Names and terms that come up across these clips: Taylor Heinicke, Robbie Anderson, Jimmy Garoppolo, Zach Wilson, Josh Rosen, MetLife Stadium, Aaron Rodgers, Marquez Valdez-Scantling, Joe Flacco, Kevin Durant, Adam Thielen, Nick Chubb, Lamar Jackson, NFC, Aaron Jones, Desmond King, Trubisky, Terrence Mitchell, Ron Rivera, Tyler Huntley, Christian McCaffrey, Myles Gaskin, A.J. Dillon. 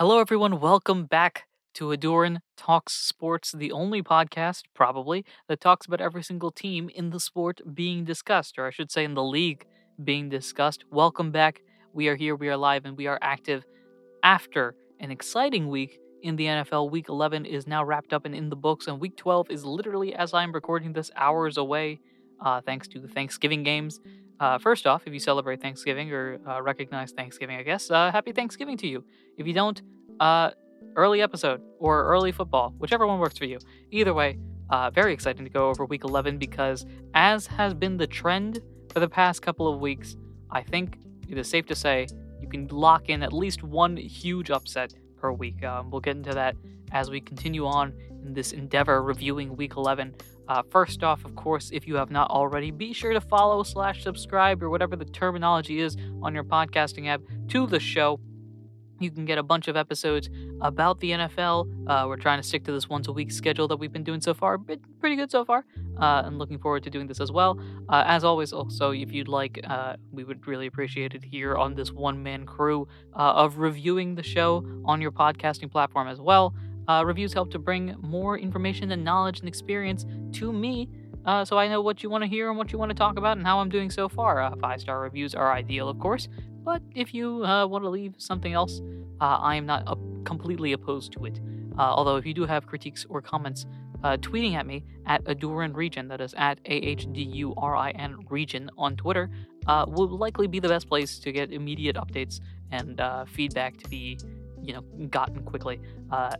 Hello, everyone. Welcome back to Adoran Talks Sports, the only podcast, probably, that talks about every single team in the sport being discussed, or I should say in the league being discussed. Welcome back. We are here, we are live, and we are active after an exciting week in the NFL. Week 11 is now wrapped up and in the books, and Week 12 is literally, as I'm recording this, hours away, thanks to the Thanksgiving games. First off, if you celebrate Thanksgiving or recognize Thanksgiving, I guess, happy Thanksgiving to you. If you don't, early episode or early football, whichever one works for you. Either way, very exciting to go over Week 11 because, as has been the trend for the past couple of weeks, I think it is safe to say you can lock in at least one huge upset per week. We'll get into that as we continue on in this endeavor reviewing Week 11. First off, of course, if you have not already, be sure to follow / subscribe or whatever the terminology is on your podcasting app to the show. You can get a bunch of episodes about the NFL. We're trying to stick to this once-a-week schedule that we've been doing so far. Pretty good so far, and looking forward to doing this as well. As always, also, if you'd like, we would really appreciate it here on this one-man crew of reviewing the show on your podcasting platform as well. Reviews help to bring more information and knowledge and experience to me, so I know what you want to hear and what you want to talk about and how I'm doing so far. Five-star reviews are ideal, of course. But if you want to leave something else, I am not completely opposed to it. Although if you do have critiques or comments, tweeting at me at Adurin Region, that is at AHDURIN Region on Twitter, will likely be the best place to get immediate updates and feedback to be gotten quickly.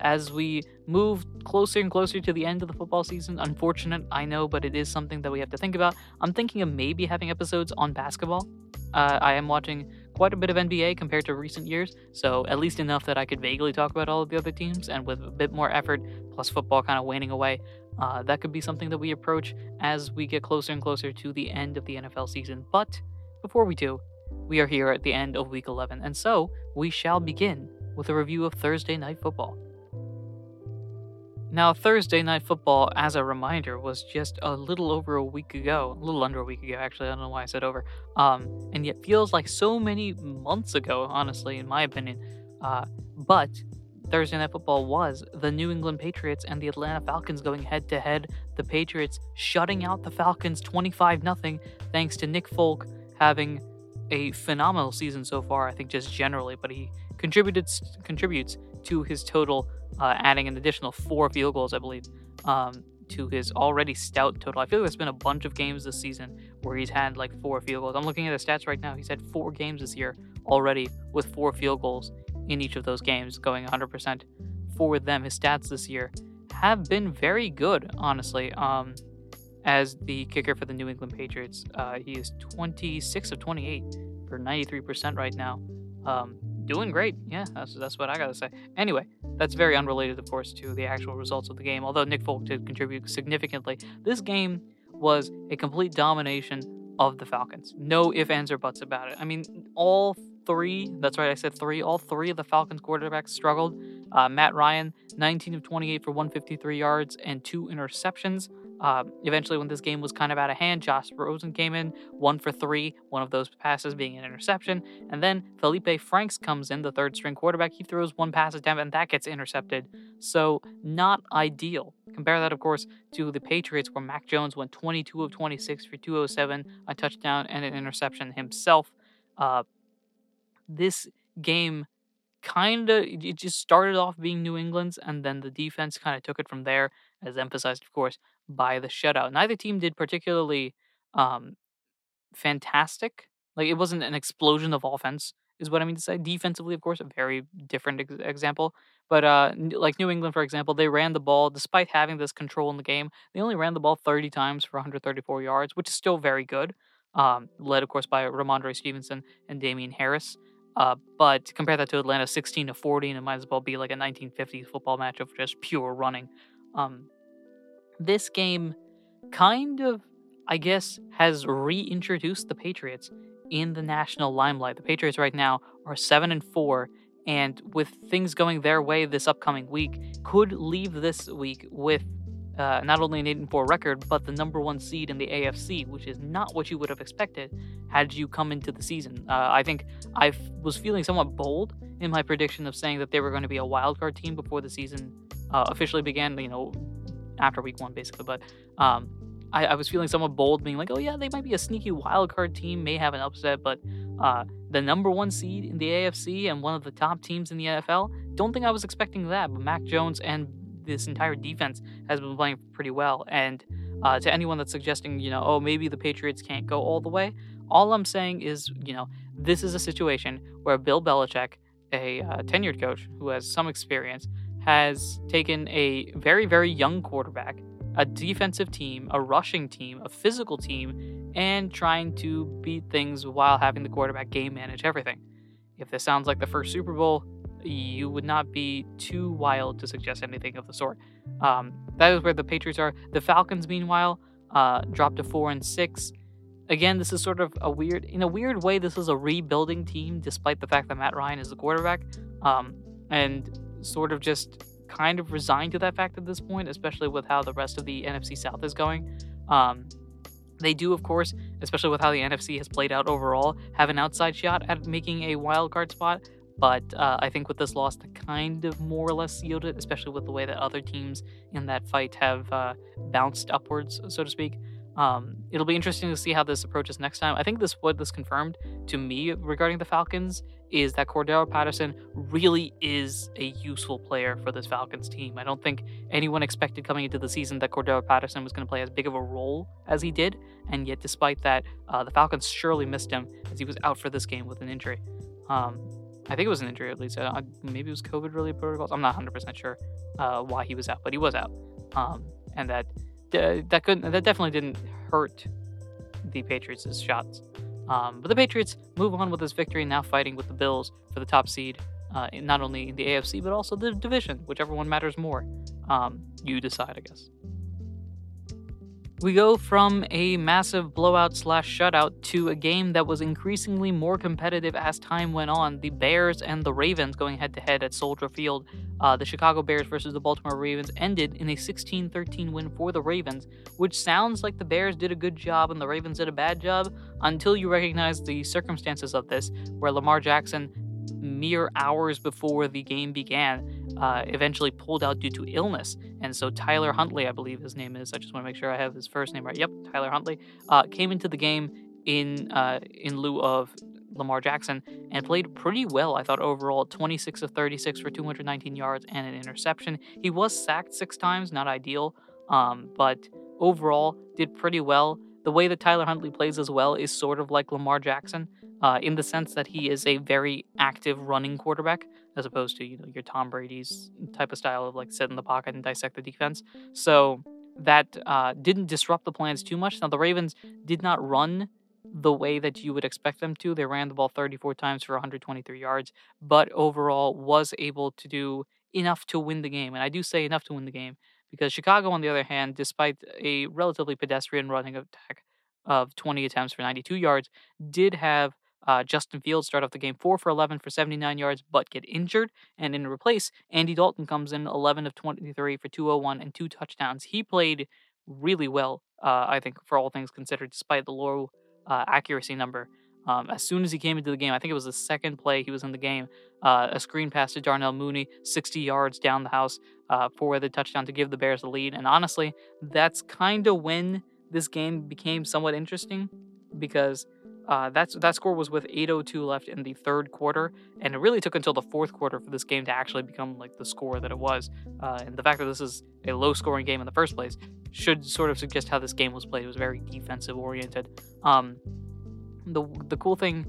As we move closer and closer to the end of the football season, unfortunate, I know, but it is something that we have to think about. I'm thinking of maybe having episodes on basketball. I am watching quite a bit of NBA compared to recent years, so at least enough that I could vaguely talk about all of the other teams, and with a bit more effort, plus football kind of waning away, that could be something that we approach as we get closer and closer to the end of the NFL season. But before we do, we are here at the end of Week 11, and so we shall begin with a review of Thursday Night Football. Now, Thursday Night Football, as a reminder, was just a little under a week ago, actually. I don't know why I said over. And yet feels like so many months ago, honestly, in my opinion. But Thursday Night Football was the New England Patriots and the Atlanta Falcons going head-to-head. The Patriots shutting out the Falcons 25-0, thanks to Nick Folk having a phenomenal season so far, I think, just generally. But he contributes to his total, adding an additional 4 field goals, I believe, to his already stout total. I feel like there's been a bunch of games this season where he's had like 4 field goals. I'm looking at the stats right now. He's had 4 games this year already with 4 field goals in each of those games, going 100% for them. His stats this year have been very good, honestly. As the kicker for the New England Patriots, he is 26 of 28 for 93% right now. Doing great. Yeah, that's what I gotta say. Anyway, that's very unrelated, of course, to the actual results of the game, although Nick Folk did contribute significantly. This game was a complete domination of the Falcons. No ifs, ands, or buts about it. I mean, all 3, that's right, I said 3, all 3 of the Falcons quarterbacks struggled. Matt Ryan, 19 of 28 for 153 yards and 2 interceptions. Eventually, when this game was kind of out of hand, Josh Rosen came in, 1 for 3, one of those passes being an interception. And then Felipe Franks comes in, the third-string quarterback. He throws 1 pass attempt, and that gets intercepted. So, not ideal. Compare that, of course, to the Patriots, where Mac Jones went 22 of 26 for 207, a touchdown and an interception himself. This game it just started off being New England's, and then the defense kind of took it from there, as emphasized, of course, by the shutout. Neither team did particularly fantastic. Like, it wasn't an explosion of offense, is what I mean to say. Defensively, of course, a very different example. But like New England, for example, they ran the ball, despite having this control in the game, they only ran the ball 30 times for 134 yards, which is still very good. Led, of course, by Ramondre Stevenson and Damian Harris. But compare that to Atlanta, 16 to 40, and it might as well be like a 1950s football match of just pure running. This game kind of, I guess, has reintroduced the Patriots in the national limelight. The Patriots right now are 7-4, and with things going their way this upcoming week, could leave this week with not only an 8-4 record, but the number one seed in the AFC, which is not what you would have expected had you come into the season. I think I was feeling somewhat bold in my prediction of saying that they were going to be a wildcard team before the season officially began, you know, after week one, basically. But I was feeling somewhat bold, being like, oh yeah, they might be a sneaky wildcard team, may have an upset, but the number one seed in the AFC and one of the top teams in the NFL, don't think I was expecting that. But Mac Jones and this entire defense has been playing pretty well. And to anyone that's suggesting, you know, oh, maybe the Patriots can't go all the way, all I'm saying is, you know, this is a situation where Bill Belichick, a tenured coach who has some experience, has taken a very, very young quarterback, a defensive team, a rushing team, a physical team, and trying to beat things while having the quarterback game manage everything. If this sounds like the first Super Bowl, you would not be too wild to suggest anything of the sort. That is where the Patriots are. The Falcons, meanwhile, dropped to 4-6. Again, this is sort of a weird, in a weird way, this is a rebuilding team, despite the fact that Matt Ryan is the quarterback, and sort of just kind of resigned to that fact at this point, especially with how the rest of the NFC South is going. They do, of course, especially with how the NFC has played out overall, have an outside shot at making a wild card spot. But I think with this loss, they kind of more or less sealed it, especially with the way that other teams in that fight have bounced upwards, so to speak. It'll be interesting to see how this approaches next time. I think what this confirmed to me regarding the Falcons is that Cordarrelle Patterson really is a useful player for this Falcons team. I don't think anyone expected coming into the season that Cordarrelle Patterson was going to play as big of a role as he did, and yet despite that, the Falcons surely missed him as he was out for this game with an injury. I think it was an injury, at least. Maybe it was COVID-related protocols. I'm not 100% sure why he was out, but he was out. And that definitely didn't hurt the Patriots' shots. But the Patriots move on with this victory, now fighting with the Bills for the top seed, not only in the AFC, but also the division, whichever one matters more. You decide, I guess. We go from a massive blowout/shutout to a game that was increasingly more competitive as time went on. The Bears and the Ravens going head-to-head at Soldier Field. The Chicago Bears versus the Baltimore Ravens ended in a 16-13 win for the Ravens, which sounds like the Bears did a good job and the Ravens did a bad job until you recognize the circumstances of this, where Lamar Jackson, mere hours before the game began, eventually pulled out due to illness. And so Tyler Huntley, I believe his name is, I just want to make sure I have his first name right. Yep, Tyler Huntley, came into the game in lieu of Lamar Jackson and played pretty well, I thought, overall. 26 of 36 for 219 yards and an interception. He was sacked 6 times, not ideal, but overall did pretty well. The way that Tyler Huntley plays as well is sort of like Lamar Jackson, in the sense that he is a very active running quarterback, as opposed to, you know, your Tom Brady's type of style of like sit in the pocket and dissect the defense. So that didn't disrupt the plans too much. Now, the Ravens did not run the way that you would expect them to. They ran the ball 34 times for 123 yards, but overall was able to do enough to win the game. And I do say enough to win the game because Chicago, on the other hand, despite a relatively pedestrian running attack of 20 attempts for 92 yards, did have Justin Fields start off the game 4 for 11 for 79 yards, but get injured. And in replace, Andy Dalton comes in 11 of 23 for 201 and 2 touchdowns. He played really well, I think, for all things considered, despite the low accuracy number. As soon as he came into the game, I think it was the second play he was in the game, a screen pass to Darnell Mooney, 60 yards down the house for the touchdown to give the Bears the lead. And honestly, that's kind of when this game became somewhat interesting, because that score was with 8:02 left in the third quarter, and it really took until the fourth quarter for this game to actually become like the score that it was. And the fact that this is a low-scoring game in the first place should sort of suggest how this game was played. It was very defensive-oriented. The cool thing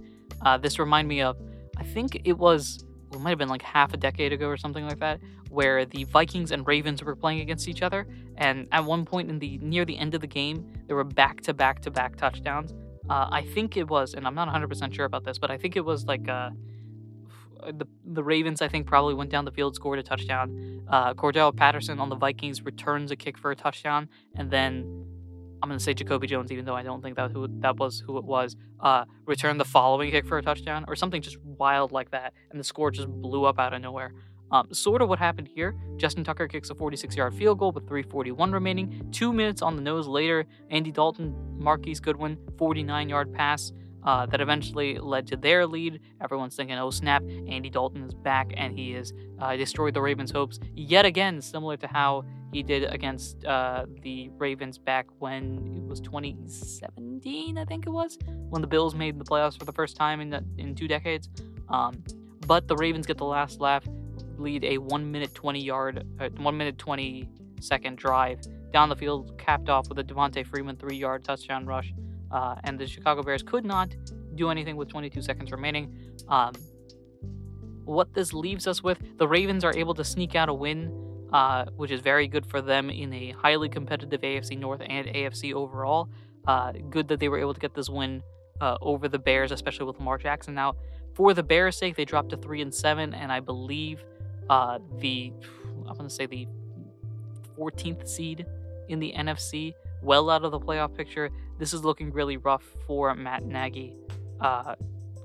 this reminded me of, I think it was, well, it might have been like half a decade ago or something like that, where the Vikings and Ravens were playing against each other, and at one point near the end of the game, there were back-to-back-to-back touchdowns. I think it was, and I'm not 100% sure about this, but I think it was like the Ravens, I think, probably went down the field, scored a touchdown. Cordarrelle Patterson on the Vikings returns a kick for a touchdown, and then I'm going to say Jacoby Jones, even though I don't think that was who it was, returned the following kick for a touchdown or something just wild like that, and the score just blew up out of nowhere. Sort of what happened here. Justin Tucker kicks a 46-yard field goal with 3:41 remaining. 2 minutes on the nose later, Andy Dalton, Marquise Goodwin, 49-yard pass that eventually led to their lead. Everyone's thinking, oh snap, Andy Dalton is back, and he has destroyed the Ravens' hopes yet again, similar to how he did against the Ravens back when it was 2017, I think it was, when the Bills made the playoffs for the first time in 2 decades. But the Ravens get the last laugh, lead a 1 minute 20 second drive down the field, capped off with a Devontae Freeman 3-yard touchdown rush, and the Chicago Bears could not do anything with 22 seconds remaining. What this leaves us with, the Ravens are able to sneak out a win, which is very good for them in a highly competitive AFC North and AFC overall. Good that they were able to get this win over the Bears, especially with Lamar Jackson out. For the Bears' sake, they dropped to 3-7, and I believe the 14th seed in the NFC, well out of the playoff picture. This is looking really rough for Matt Nagy,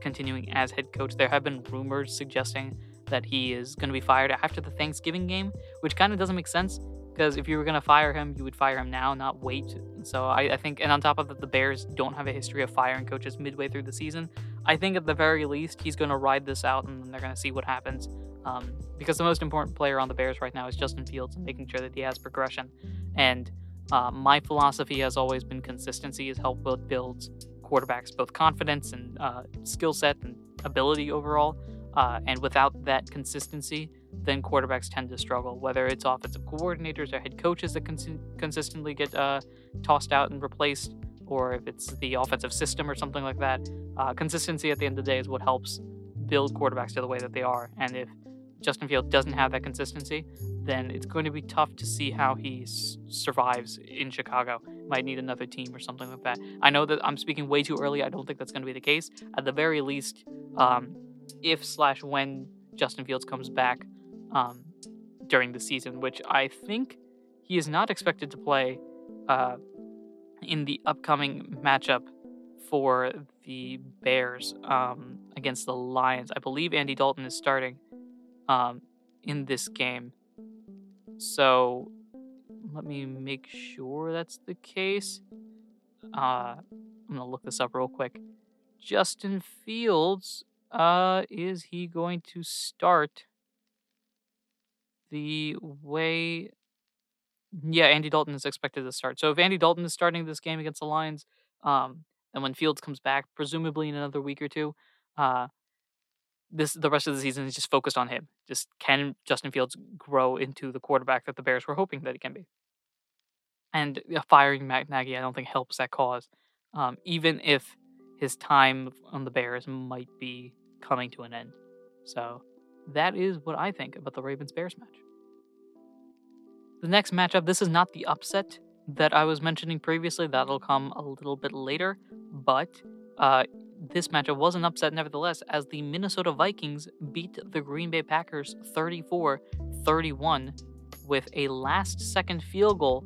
continuing as head coach. There have been rumors suggesting that he is going to be fired after the Thanksgiving game, which kind of doesn't make sense, because if you were going to fire him, you would fire him now, not wait. So I think, and on top of that, the Bears don't have a history of firing coaches midway through the season. I think at the very least, he's going to ride this out, and then they're going to see what happens. Because the most important player on the Bears right now is Justin Fields, and making sure that he has progression. And my philosophy has always been consistency has helped both build quarterbacks, both confidence and skill set and ability overall. And without that consistency, then quarterbacks tend to struggle, whether it's offensive coordinators or head coaches that consistently get tossed out and replaced, or if it's the offensive system or something like that. Consistency at the end of the day is what helps build quarterbacks to the way that they are. And if Justin Fields doesn't have that consistency, then it's going to be tough to see how he survives in Chicago. Might need another team or something like that. I know that I'm speaking way too early. I don't think that's going to be the case. At the very least, if/when Justin Fields comes back during the season, which I think he is not expected to play in the upcoming matchup for the Bears against the Lions. I believe Andy Dalton is starting in this game. So let me make sure that's the case. I'm going to look this up real quick. Justin Fields, is he going to start the way... Yeah, Andy Dalton is expected to start. So if Andy Dalton is starting this game against the Lions, and when Fields comes back, presumably in another week or two, the rest of the season is just focused on him. Just, can Justin Fields grow into the quarterback that the Bears were hoping that he can be? And firing Matt Nagy, I don't think, helps that cause, even if his time on the Bears might be coming to an end. So that is what I think about the Ravens-Bears match. The next matchup, this is not the upset that I was mentioning previously. That'll come a little bit later. But this matchup was an upset nevertheless, as the Minnesota Vikings beat the Green Bay Packers 34-31 with a last-second field goal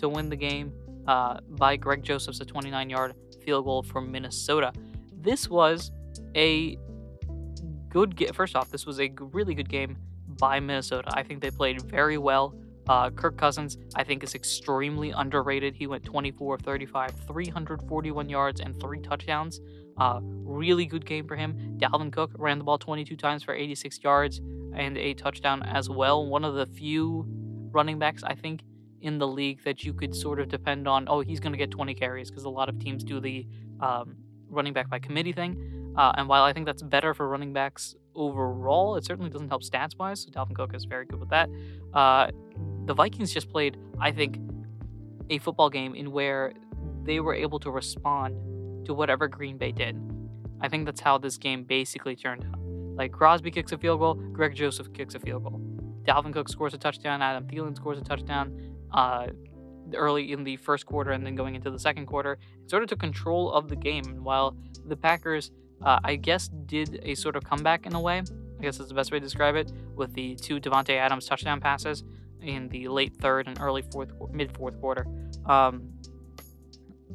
to win the game by Greg Joseph, a 29-yard field goal from Minnesota. This was a good game. First off, this was a really good game by Minnesota. I think they played very well. Kirk Cousins, I think, is extremely underrated. He went 24 of 35, 341 yards, and 3 touchdowns. Really good game for him. Dalvin Cook ran the ball 22 times for 86 yards and a touchdown as well. One of the few running backs, I think, in the league that you could sort of depend on, oh, he's going to get 20 carries, because a lot of teams do the running back by committee thing. And while I think that's better for running backs overall, it certainly doesn't help stats-wise, so Dalvin Cook is very good with that. The Vikings just played, I think, a football game in where they were able to respond to whatever Green Bay did. I think that's how this game basically turned out. Like, Crosby kicks a field goal, Greg Joseph kicks a field goal. Dalvin Cook scores a touchdown, Adam Thielen scores a touchdown early in the first quarter, and then going into the second quarter, it sort of took control of the game. And while the Packers, I guess, did a sort of comeback in a way, I guess is the best way to describe it, with the 2 Devontae Adams touchdown passes in the late third and early mid-fourth quarter.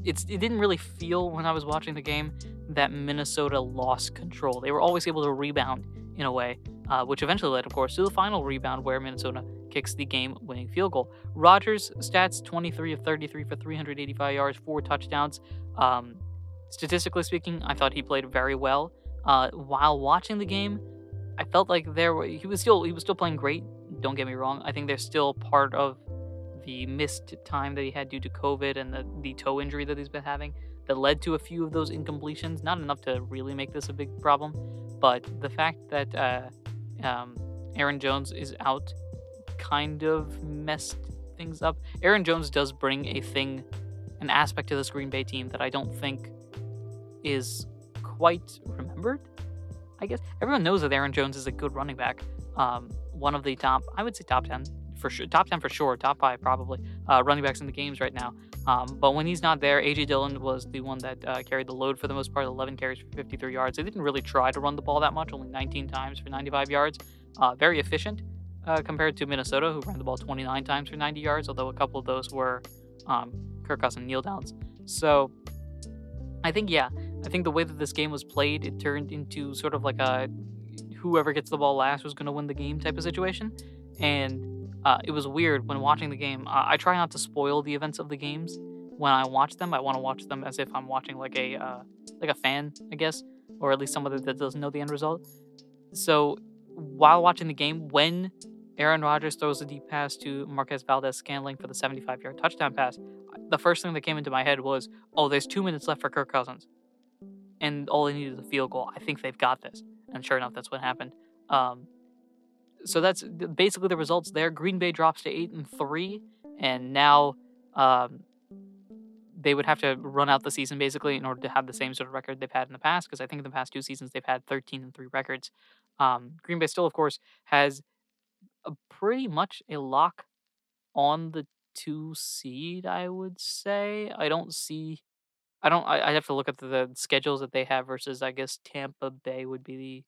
It didn't really feel, when I was watching the game, that Minnesota lost control. They were always able to rebound in a way. which eventually led, of course, to the final rebound where Minnesota kicks the game-winning field goal. Rodgers' stats, 23 of 33 for 385 yards, 4 touchdowns. Statistically speaking, I thought he played very well. While watching the game, I felt like he was still playing great. Don't get me wrong. I think there's still part of the missed time that he had due to COVID and the toe injury that he's been having that led to a few of those incompletions. Not enough to really make this a big problem, but the fact that Aaron Jones is out kind of messed things up. Aaron Jones does bring an aspect to this Green Bay team that I don't think is quite remembered. I guess everyone knows that Aaron Jones is a good running back, one of the top, I would say top 10 for sure, top 5 probably, running backs in the games right now. But when he's not there, A.J. Dillon was the one that carried the load for the most part, 11 carries for 53 yards. They didn't really try to run the ball that much, only 19 times for 95 yards. Very efficient compared to Minnesota, who ran the ball 29 times for 90 yards, although a couple of those were Kirk Cousins kneel downs. So I think the way that this game was played, it turned into sort of like a whoever gets the ball last was going to win the game type of situation. And it was weird when watching the game. I try not to spoil the events of the games when I watch them. I want to watch them as if I'm watching like a fan, I guess, or at least somebody that doesn't know the end result. So while watching the game, when Aaron Rodgers throws a deep pass to Marquez Valdez-Scantling for the 75-yard touchdown pass, the first thing that came into my head was, oh, there's 2 minutes left for Kirk Cousins, and all they need is a field goal. I think they've got this. And sure enough, that's what happened. So that's basically the results there. Green Bay drops to 8-3, and now they would have to run out the season basically in order to have the same sort of record they've had in the past, because I think in the past 2 seasons they've had 13-3 records. Green Bay still, of course, has pretty much a lock on the 2 seed, I would say. I'd have to look at the schedules that they have versus, I guess, Tampa Bay would be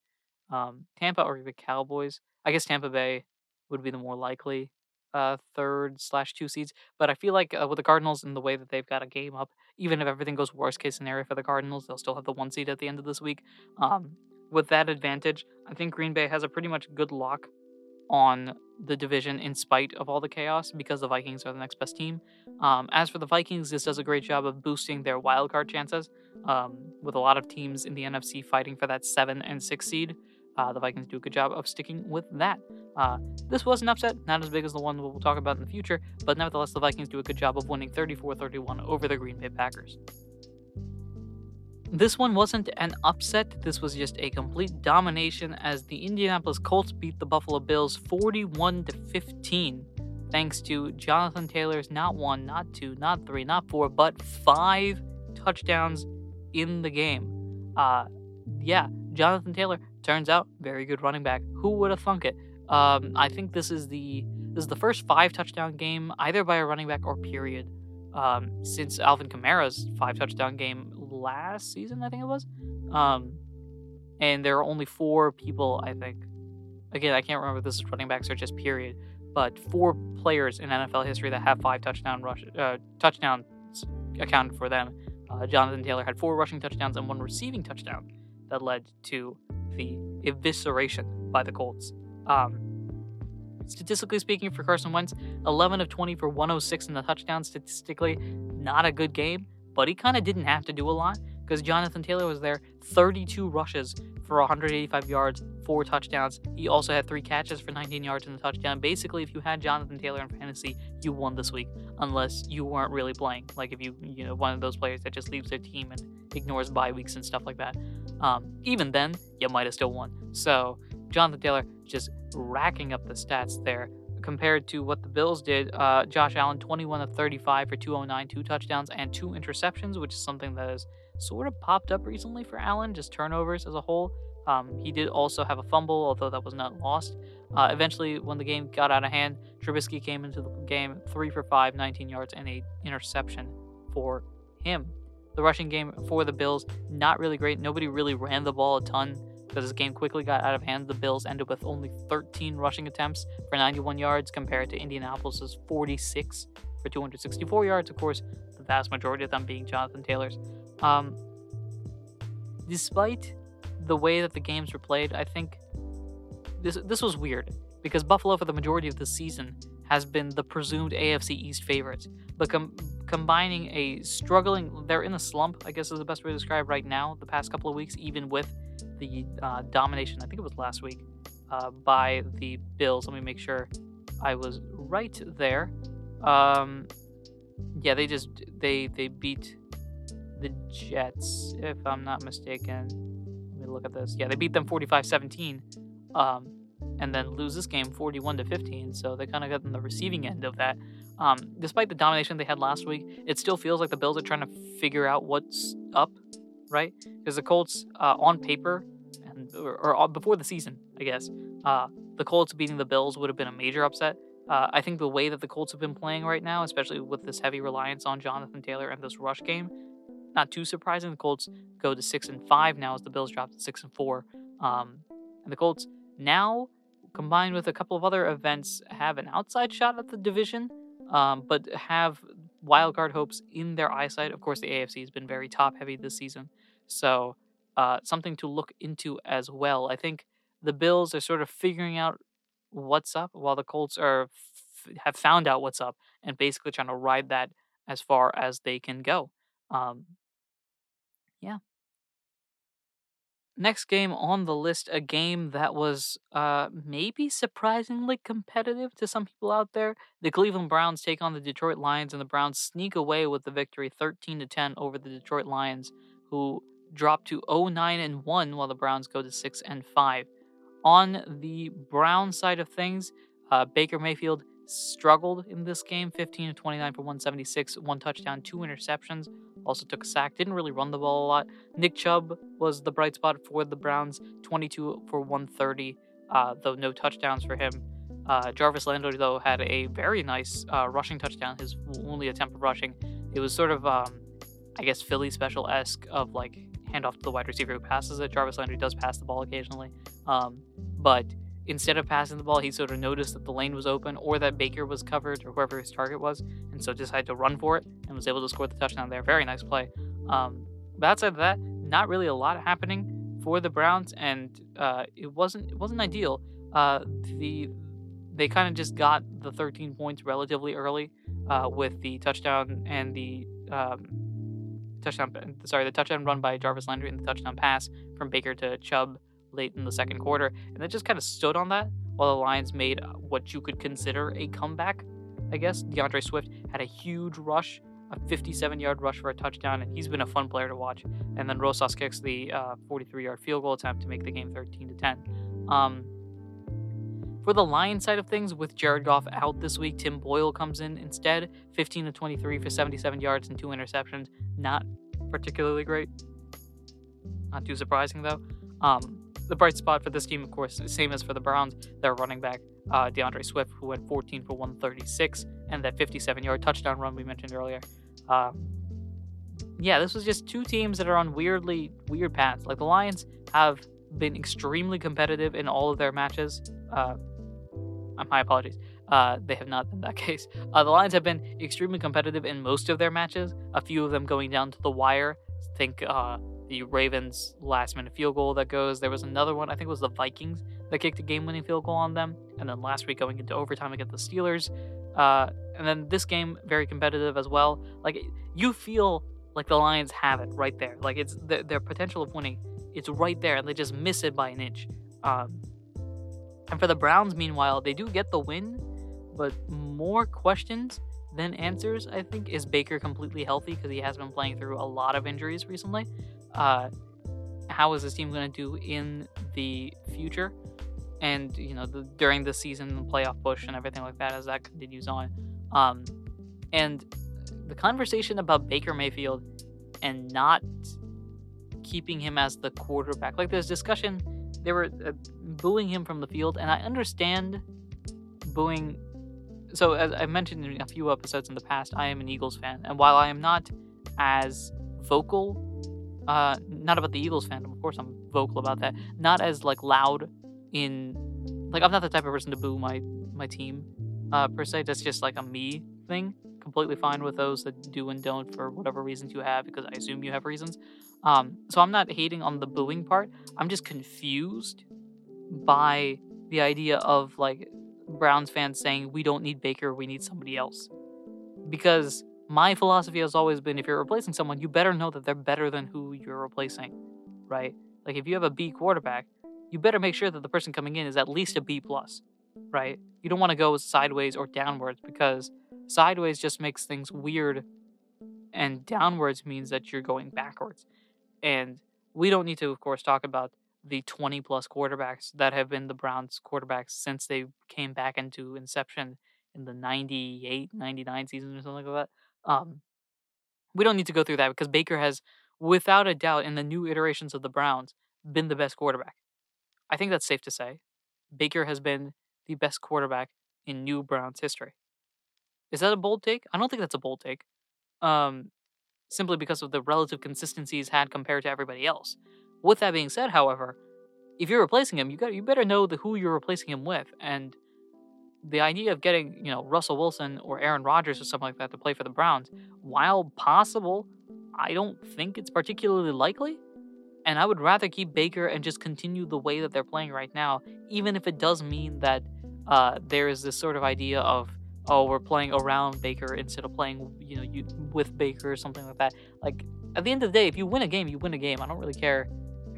the Tampa or the Cowboys. I guess Tampa Bay would be the more likely 3rd/2 seeds. But I feel like with the Cardinals and the way that they've got a game up, even if everything goes worst case scenario for the Cardinals, they'll still have the 1 seed at the end of this week. With that advantage, I think Green Bay has a pretty much good lock on the division in spite of all the chaos, because the Vikings are the next best team. As for the Vikings, this does a great job of boosting their wildcard chances, with a lot of teams in the NFC fighting for that 7 and 6 seed. The Vikings do a good job of sticking with that. This was an upset, not as big as the one we'll talk about in the future, but nevertheless, the Vikings do a good job of winning 34-31 over the Green Bay Packers. This one wasn't an upset. This was just a complete domination as the Indianapolis Colts beat the Buffalo Bills 41-15, thanks to Jonathan Taylor's not 1, not 2, not 3, not 4, but 5 touchdowns in the game. Jonathan Taylor turns out very good running back. Who would have thunk it? I think this is the first 5 touchdown game either by a running back or period since Alvin Kamara's 5 touchdown game last season, I think it was. And there are only 4 people, I think. Again, I can't remember if this is running backs or just period, but 4 players in NFL history that have 5 touchdowns accounted for them. Jonathan Taylor had 4 rushing touchdowns and 1 receiving touchdown that led to the evisceration by the Colts. Statistically speaking, for Carson Wentz, 11 of 20 for 106 in the touchdown. Statistically, not a good game, but he kind of didn't have to do a lot because Jonathan Taylor was there, 32 rushes for 185 yards, 4 touchdowns. He also had 3 catches for 19 yards and a touchdown. Basically, if you had Jonathan Taylor in fantasy, you won this week, unless you weren't really playing. Like if you one of those players that just leaves their team and ignores bye weeks and stuff like that. Even then, you might have still won. So Jonathan Taylor just racking up the stats there. Compared to what the Bills did, Josh Allen, 21 of 35 for 209, 2 touchdowns and 2 interceptions, which is something that has sort of popped up recently for Allen, just turnovers as a whole. He did also have a fumble, although that was not lost. Eventually, when the game got out of hand, Trubisky came into the game 3 for 5, 19 yards, and an interception for him. The rushing game for the Bills, not really great. Nobody really ran the ball a ton, because this game quickly got out of hand. The Bills ended with only 13 rushing attempts for 91 yards compared to Indianapolis' 46 for 264 yards, of course, the vast majority of them being Jonathan Taylor's. Despite the way that the games were played, I think This was weird because Buffalo for the majority of the season has been the presumed AFC East favorite, but combining a struggling, they're in a slump, I guess is the best way to describe right now, the past couple of weeks, even with the domination, I think it was last week, by the Bills. Let me make sure I was right there. Yeah, they beat the Jets, if I'm not mistaken. Let me look at this. Yeah, they beat them 45-17, and then lose this game 41-15. So they kind of got in the receiving end of that. Despite the domination they had last week, it still feels like the Bills are trying to figure out what's up, right? Because the Colts, on paper, or before the season, I guess, the Colts beating the Bills would have been a major upset. I think the way that the Colts have been playing right now, especially with this heavy reliance on Jonathan Taylor and this rush game, not too surprising. The Colts go to 6-5 now as the Bills drop to 6-4. And the Colts now, combined with a couple of other events, have an outside shot at the division, but have wildcard hopes in their eyesight. Of course, the AFC has been very top-heavy this season, so something to look into as well. I think the Bills are sort of figuring out what's up, while the Colts are have found out what's up and basically trying to ride that as far as they can go. Yeah. Next game on the list, a game that was maybe surprisingly competitive to some people out there. The Cleveland Browns take on the Detroit Lions, and the Browns sneak away with the victory 13-10 over the Detroit Lions, who drop to 0-9-1 while the Browns go to 6-5. On the Browns side of things, Baker Mayfield struggled in this game, 15-29 for 176, one touchdown, two interceptions. Also took a sack, didn't really run the ball a lot. Nick Chubb was the bright spot for the Browns, 22 for 130, though no touchdowns for him. Jarvis Landry, though, had a very nice rushing touchdown, his only attempt at rushing. It was sort of, I guess, Philly special-esque of, like, handoff to the wide receiver who passes it. Jarvis Landry does pass the ball occasionally, but instead of passing the ball, he sort of noticed that the lane was open or that Baker was covered or whoever his target was, and so decided to run for it and was able to score the touchdown there. Very nice play. But outside of that, not really a lot happening for the Browns, and it wasn't ideal. They kind of just got the 13 points relatively early with the touchdown and the touchdown run by Jarvis Landry and the touchdown pass from Baker to Chubb late in the second quarter, and they just kind of stood on that while the Lions made what you could consider a comeback, I guess. DeAndre Swift had a huge rush, a 57-yard rush for a touchdown, and he's been a fun player to watch. And then Rosas kicks the 43-yard field goal attempt to make the game 13-10. For the Lions side of things, with Jared Goff out this week, Tim Boyle comes in instead, 15-23 for 77 yards and two interceptions. Not particularly great. Not too surprising, though. The bright spot for this team, of course, same as for the Browns, their running back, DeAndre Swift, who went 14 for 136, and that 57-yard touchdown run we mentioned earlier. Yeah, this was just two teams that are on weird paths. Like, the Lions have been extremely competitive in all of their matches. My apologies. They have not in that case. The Lions have been extremely competitive in most of their matches, a few of them going down to the wire. Think the Ravens' last-minute field goal that goes. There was another one, I think it was the Vikings, that kicked a game-winning field goal on them. And then last week going into overtime against the Steelers. And then this game, very competitive as well. Like, you feel like the Lions have it right there. Like, it's their potential of winning, it's right there, and they just miss it by an inch. And for the Browns, meanwhile, they do get the win, but more questions than answers, I think. Is Baker completely healthy? Because he has been playing through a lot of injuries recently. How is this team going to do in the future? And, you know, during the season, the playoff push and everything like that, as that continues on. And the conversation about Baker Mayfield and not keeping him as the quarterback. Like, there's discussion. They were booing him from the field, and I understand booing. So, as I mentioned in a few episodes in the past, I am an Eagles fan, and while I am not as vocal, not about the Eagles fandom, of course I'm vocal about that, not as, like, loud in, like, I'm not the type of person to boo my team, per se. That's just, like, a me thing. Completely fine with those that do and don't for whatever reasons you have, because I assume you have reasons. So I'm not hating on the booing part. I'm just confused by the idea of like Browns fans saying, we don't need Baker, we need somebody else. Because my philosophy has always been, if you're replacing someone, you better know that they're better than who you're replacing, right? Like if you have a B quarterback, you better make sure that the person coming in is at least a B plus, right? You don't want to go sideways or downwards, because sideways just makes things weird, and downwards means that you're going backwards. And we don't need to, of course, talk about the 20-plus quarterbacks that have been the Browns' quarterbacks since they came back into inception in the 98, 99 season or something like that. We don't need to go through that, because Baker has, without a doubt, in the new iterations of the Browns, been the best quarterback. I think that's safe to say. Baker has been the best quarterback in new Browns history. Is that a bold take? I don't think that's a bold take. Simply because of the relative consistency he's had compared to everybody else. With that being said, however, if you're replacing him, you better know who you're replacing him with. And the idea of getting, Russell Wilson or Aaron Rodgers or something like that to play for the Browns, while possible, I don't think it's particularly likely. And I would rather keep Baker and just continue the way that they're playing right now, even if it does mean that there is this sort of idea of, oh, we're playing around Baker instead of playing, with Baker or something like that. Like, at the end of the day, if you win a game, you win a game. I don't really care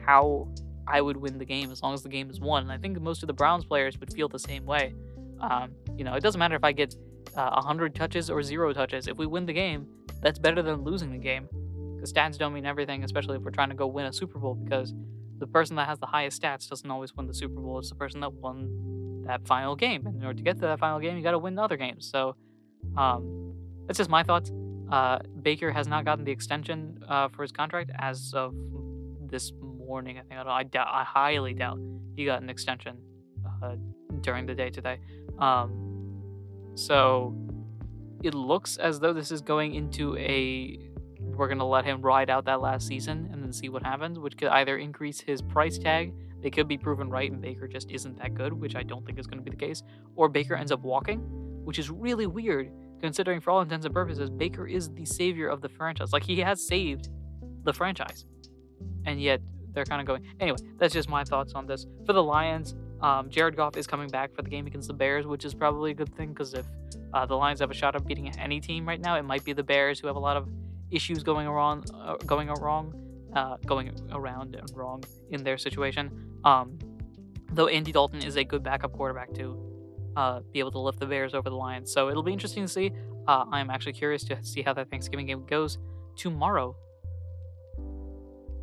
how I would win the game as long as the game is won. And I think most of the Browns players would feel the same way. It doesn't matter if I get 100 touches or 0 touches. If we win the game, that's better than losing the game. Because stats don't mean everything, especially if we're trying to go win a Super Bowl, because the person that has the highest stats doesn't always win the Super Bowl. It's the person that won that final game. And in order to get to that final game, you got to win other games. So that's just my thoughts. Baker has not gotten the extension for his contract as of this morning. I think I highly doubt he got an extension during the day today. So it looks as though this is going into we're going to let him ride out that last season and then see what happens, which could either increase his price tag. They could be proven right and Baker just isn't that good, which I don't think is going to be the case. Or Baker ends up walking, which is really weird. Considering, for all intents and purposes, Baker is the savior of the franchise. Like, he has saved the franchise. And yet, they're kind of going... Anyway, that's just my thoughts on this. For the Lions, Jared Goff is coming back for the game against the Bears, which is probably a good thing, because if the Lions have a shot at beating any team right now, it might be the Bears, who have a lot of issues going around in their situation. Though Andy Dalton is a good backup quarterback, too. Be able to lift the Bears over the Lions. So it'll be interesting to see. I'm actually curious to see how that Thanksgiving game goes tomorrow.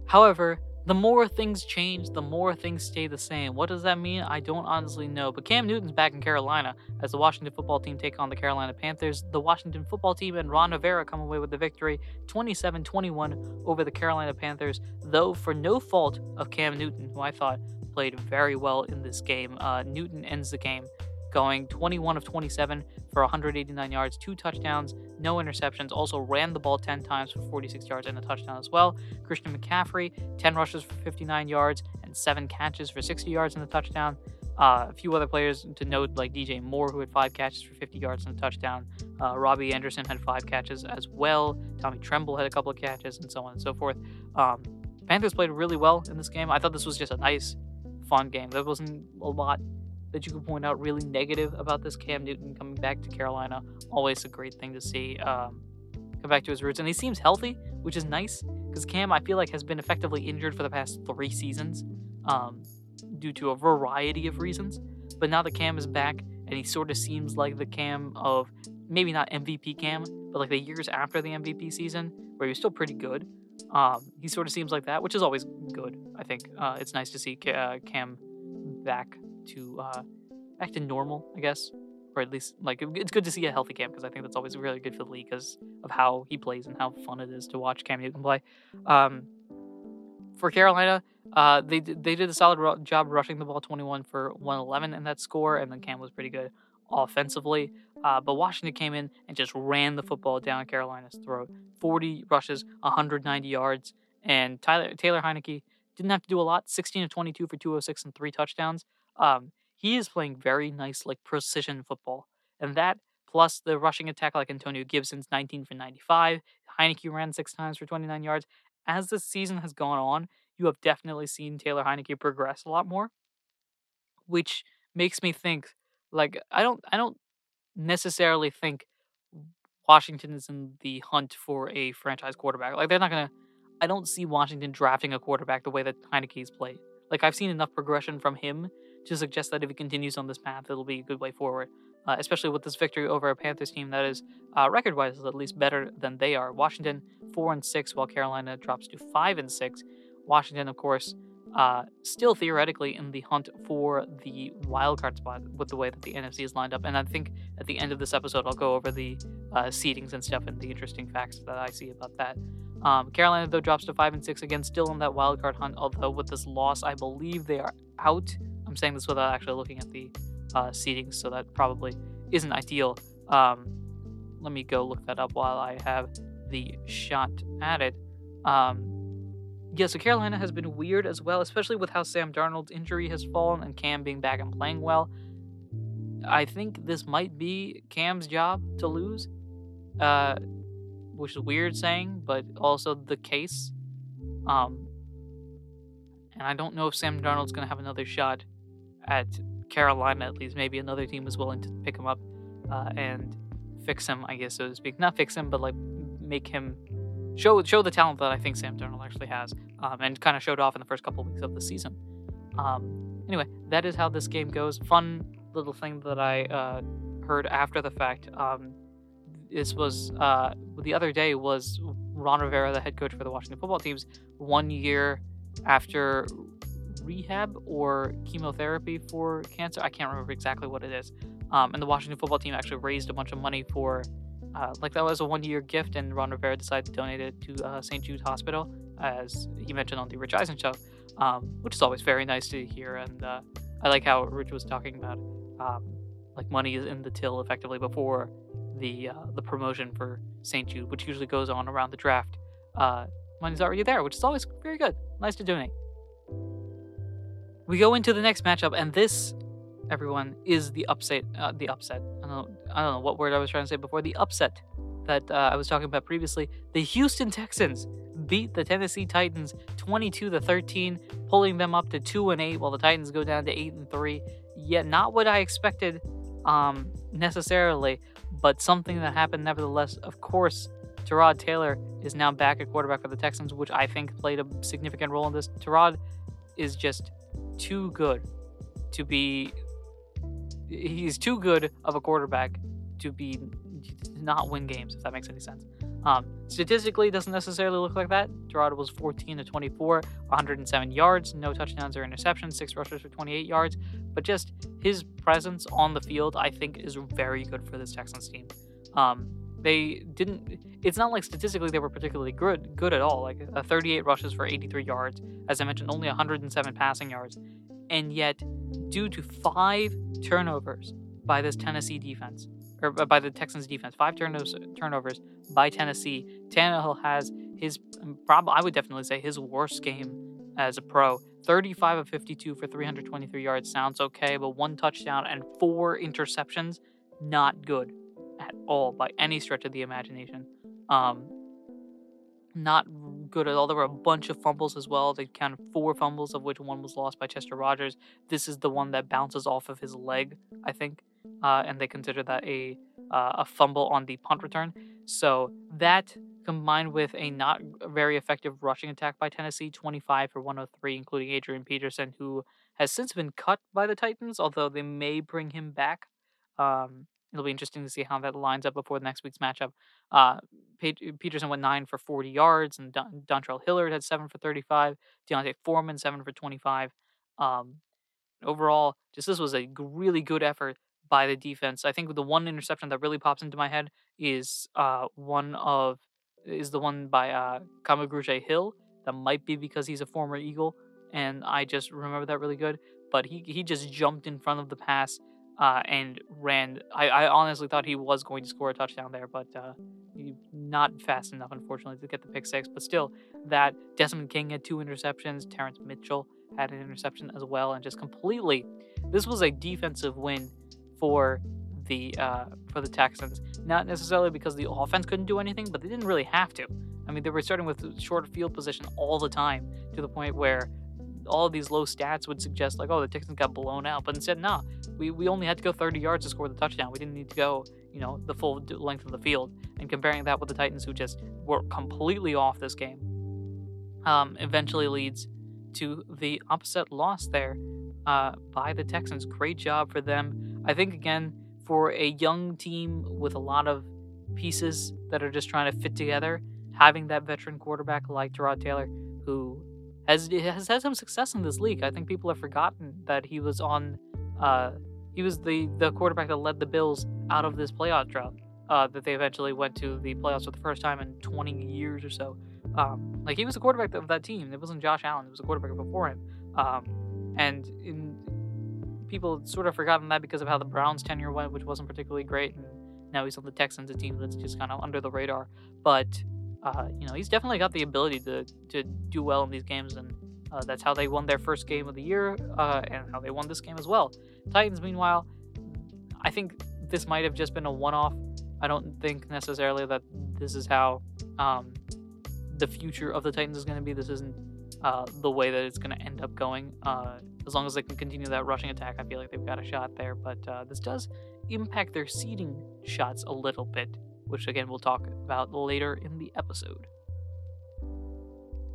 However, the more things change, the more things stay the same. What does that mean? I don't honestly know. But Cam Newton's back in Carolina as the Washington football team take on the Carolina Panthers. The Washington football team and Ron Rivera come away with the victory 27-21 over the Carolina Panthers, though for no fault of Cam Newton, who I thought played very well in this game. Newton ends the game going 21 of 27 for 189 yards, 2 touchdowns, no interceptions. Also ran the ball 10 times for 46 yards and a touchdown as well. Christian McCaffrey, 10 rushes for 59 yards and 7 catches for 60 yards and a touchdown. A few other players to note, like DJ Moore, who had 5 catches for 50 yards and a touchdown. Robbie Anderson had 5 catches as well. Tommy Tremble had a couple of catches, and so on and so forth. Panthers played really well in this game. I thought this was just a nice, fun game. There wasn't a lot that you could point out really negative about this. Cam Newton coming back to Carolina, always a great thing to see. Come back to his roots, and he seems healthy, which is nice, because Cam, I feel like, has been effectively injured for the past 3 seasons due to a variety of reasons. But now that Cam is back, and he sort of seems like the Cam of, maybe not MVP Cam, but like the years after the MVP season, where he was still pretty good. He sort of seems like that, which is always good, I think. It's nice to see Cam back to normal, I guess, or at least, like, it's good to see a healthy Cam, because I think that's always really good for the league because of how he plays and how fun it is to watch Cam Newton play. For Carolina, they did a solid job rushing the ball, 21 for 111 in that score, and then Cam was pretty good offensively. But Washington came in and just ran the football down Carolina's throat. 40 rushes, 190 yards, and Taylor Heinicke didn't have to do a lot, 16 of 22 for 206 and 3 touchdowns. He is playing very nice, like, precision football. And that, plus the rushing attack, like Antonio Gibson's 19 for 95. Heinicke ran 6 times for 29 yards. As the season has gone on, you have definitely seen Taylor Heinicke progress a lot more, which makes me think, like, I don't necessarily think Washington is in the hunt for a franchise quarterback. Like, they're not going to... I don't see Washington drafting a quarterback the way that Heinicke's played. Like, I've seen enough progression from him to suggest that if he continues on this path, it'll be a good way forward. Especially with this victory over a Panthers team that is, record-wise, is at least better than they are. Washington, 4-6, while Carolina drops to 5-6. Washington, of course, still theoretically in the hunt for the wildcard spot with the way that the NFC is lined up. And I think at the end of this episode, I'll go over the seedings and stuff and the interesting facts that I see about that. Carolina, though, drops to 5-6 again, still in that wildcard hunt, although with this loss, I believe they are out. I'm saying this without actually looking at the seedings, so that probably isn't ideal. Let me go look that up while I have the shot at it. Yeah, so Carolina has been weird as well, especially with how Sam Darnold's injury has fallen and Cam being back and playing well. I think this might be Cam's job to lose, which is weird saying, but also the case. And I don't know if Sam Darnold's going to have another shot at Carolina, at least. Maybe another team is willing to pick him up and fix him, I guess, so to speak. Not fix him, but like make him... Show the talent that I think Sam Darnold actually has, and kind of showed off in the first couple of weeks of the season. Anyway, that is how this game goes. Fun little thing that I heard after the fact. This was the other day was Ron Rivera, the head coach for the Washington football teams, 1 year after rehab or chemotherapy for cancer. I can't remember exactly what it is. And the Washington football team actually raised a bunch of money for... that was a one-year gift, and Ron Rivera decided to donate it to St. Jude Hospital, as he mentioned on the Rich Eisen show, which is always very nice to hear. And I like how Rich was talking about money is in the till effectively before the promotion for St. Jude, which usually goes on around the draft. Money's already there, which is always very good. Nice to donate. We go into the next matchup, and this, everyone, is the upset. I don't know what word I was trying to say before. The upset that I was talking about previously. The Houston Texans beat the Tennessee Titans 22-13, pulling them up to 2-8, while the Titans go down to 8-3. Yet not what I expected necessarily, but something that happened nevertheless. Of course, Tyrod Taylor is now back at quarterback for the Texans, which I think played a significant role in this. Tyrod is just too good to be... He's too good of a quarterback to be not win games, if that makes any sense. Statistically, it doesn't necessarily look like that. Tyrod was 14-24, 107 yards, no touchdowns or interceptions, 6 rushes for 28 yards. But just his presence on the field, I think, is very good for this Texans team. They didn't... It's not like statistically they were particularly good at all. Like, 38 rushes for 83 yards. As I mentioned, only 107 passing yards. And yet, due to 5 turnovers by this Tennessee defense, or by the Texans defense, 5 turnovers by Tennessee, Tannehill has I would definitely say his worst game as a pro. 35 of 52 for 323 yards sounds okay, but 1 touchdown and 4 interceptions, not good at all by any stretch of the imagination. Not good at all. There were a bunch of fumbles as well. They counted 4 fumbles, of which 1 was lost by Chester Rogers. This is the one that bounces off of his leg, I think, and they consider that a fumble on the punt return. So that, combined with a not very effective rushing attack by Tennessee, 25 for 103, including Adrian Peterson, who has since been cut by the Titans, although they may bring him back. It'll be interesting to see how that lines up before the next week's matchup. Peterson went 9 for 40 yards, and Dontrell Hilliard had 7 for 35. Deontay Foreman, 7 for 25. Overall, this was a really good effort by the defense. I think the one interception that really pops into my head is the one by Kamagruje Hill. That might be because he's a former Eagle, and I just remember that really good. But he just jumped in front of the pass. And ran. I honestly thought he was going to score a touchdown there, but not fast enough, unfortunately, to get the pick six. But still, that Desmond King had 2 interceptions. Terrence Mitchell had an interception as well, and just completely, this was a defensive win for the Texans. Not necessarily because the offense couldn't do anything, but they didn't really have to. I mean, they were starting with short field position all the time, to the point where all of these low stats would suggest like, oh, the Texans got blown out, but instead, nah, we only had to go 30 yards to score the touchdown. We didn't need to go, you know, the full length of the field. And comparing that with the Titans, who just were completely off this game, eventually leads to the upset loss there by the Texans. Great job for them. I think, again, for a young team with a lot of pieces that are just trying to fit together, having that veteran quarterback like Tyrod Taylor, who has had some success in this league. I think people have forgotten that he was on, he was the quarterback that led the Bills out of this playoff drought that they eventually went to the playoffs for the first time in 20 years or so. Like, he was the quarterback of that team. It wasn't Josh Allen. It was a quarterback before him. People sort of forgotten that because of how the Browns' tenure went, which wasn't particularly great. And now he's on the Texans, a team that's just kind of under the radar. But, you know, he's definitely got the ability to do well in these games. And that's how they won their first game of the year and how they won this game as well. Titans, meanwhile, I think this might have just been a one-off. I don't think necessarily that this is how the future of the Titans is going to be. This isn't the way that it's going to end up going. As long as they can continue that rushing attack, I feel like they've got a shot there. But this does impact their seeding shots a little bit, which, again, we'll talk about later in the episode.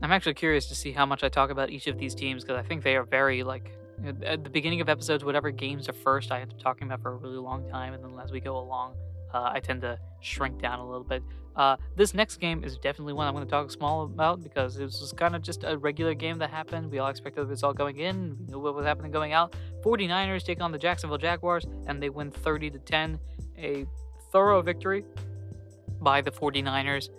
I'm actually curious to see how much I talk about each of these teams, because I think they are very, like, at the beginning of episodes, whatever games are first, I end up talking about for a really long time, and then as we go along, I tend to shrink down a little bit. This next game is definitely one I'm going to talk small about, because it was kind of just a regular game that happened. We all expected the result going in. We knew what was happening going out. 49ers take on the Jacksonville Jaguars, and they win 30-10. A thorough victory by the 49ers.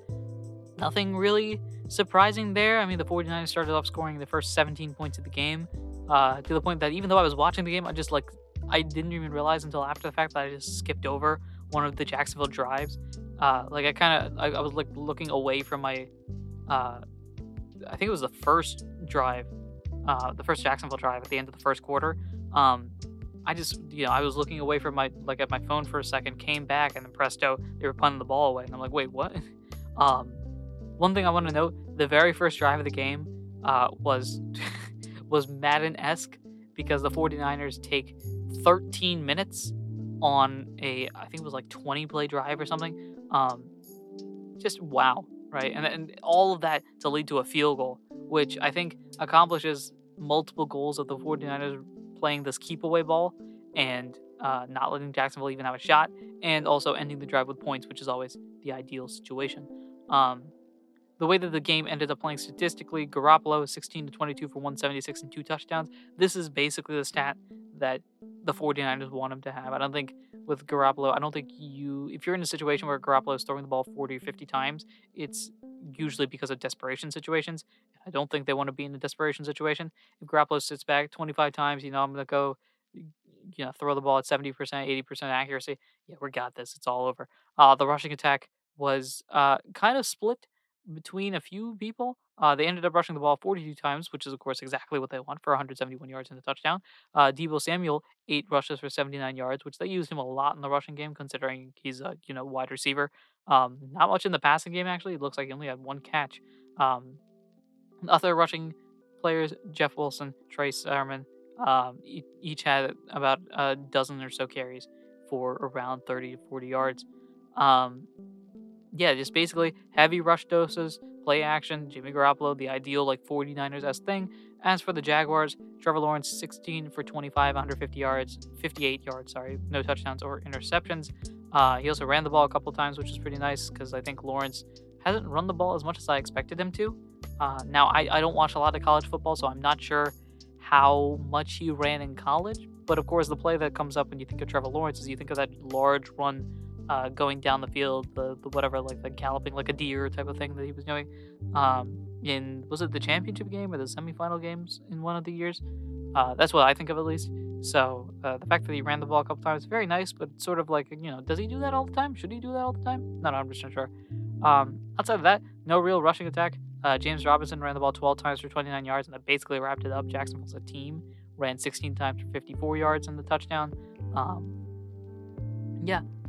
Nothing really surprising there. I mean, the 49ers started off scoring the first 17 points of the game, to the point that even though I was watching the game, I didn't even realize until after the fact that I just skipped over one of the Jacksonville drives. I was like looking away from my, I think it was the first drive, the first Jacksonville drive at the end of the first quarter. I was looking away from at my phone for a second, came back, and then presto, they were punting the ball away. And I'm like, wait, what? One thing I want to note, the very first drive of the game, was Madden-esque, because the 49ers take 13 minutes on a, I think it was like 20 play drive or something. Just wow, right? And all of that to lead to a field goal, which I think accomplishes multiple goals of the 49ers playing this keep away ball and not letting Jacksonville even have a shot, and also ending the drive with points, which is always the ideal situation. The way that the game ended up playing statistically, Garoppolo 16-22 for 176 and 2 touchdowns. This is basically the stat that the 49ers want him to have. I don't think with Garoppolo, if you're in a situation where Garoppolo is throwing the ball 40 or 50 times, it's usually because of desperation situations. I don't think they want to be in a desperation situation. If Garoppolo sits back 25 times, I'm going to go, throw the ball at 70%, 80% accuracy. Yeah, we got this. It's all over. The rushing attack was kind of split between a few people. They ended up rushing the ball 42 times, which is, of course, exactly what they want for 171 yards and a touchdown. Deebo Samuel, 8 rushes for 79 yards, which they used him a lot in the rushing game, considering he's a, wide receiver. Not much in the passing game, actually. It looks like he only had one catch. Other rushing players, Jeff Wilson, Trey Sermon, each had about a dozen or so carries for around 30 to 40 yards. Yeah, just basically heavy rush doses, play action, Jimmy Garoppolo, the ideal 49ers-esque thing. As for the Jaguars, Trevor Lawrence, 16 for 25, 58 yards, no touchdowns or interceptions. He also ran the ball a couple times, which is pretty nice, because I think Lawrence hasn't run the ball as much as I expected him to. Now, I don't watch a lot of college football, so I'm not sure how much he ran in college. But, of course, the play that comes up when you think of Trevor Lawrence is you think of that large run going down the field, the galloping like a deer type of thing that he was doing was it the championship game or the semifinal games in one of the years? That's what I think of, at least. So the fact that he ran the ball a couple times, very nice, but sort of does he do that all the time? Should he do that all the time? No, I'm just not sure. Outside of that, no real rushing attack. James Robinson ran the ball 12 times for 29 yards, and that basically wrapped it up. Jacksonville's a team ran 16 times for 54 yards in the touchdown.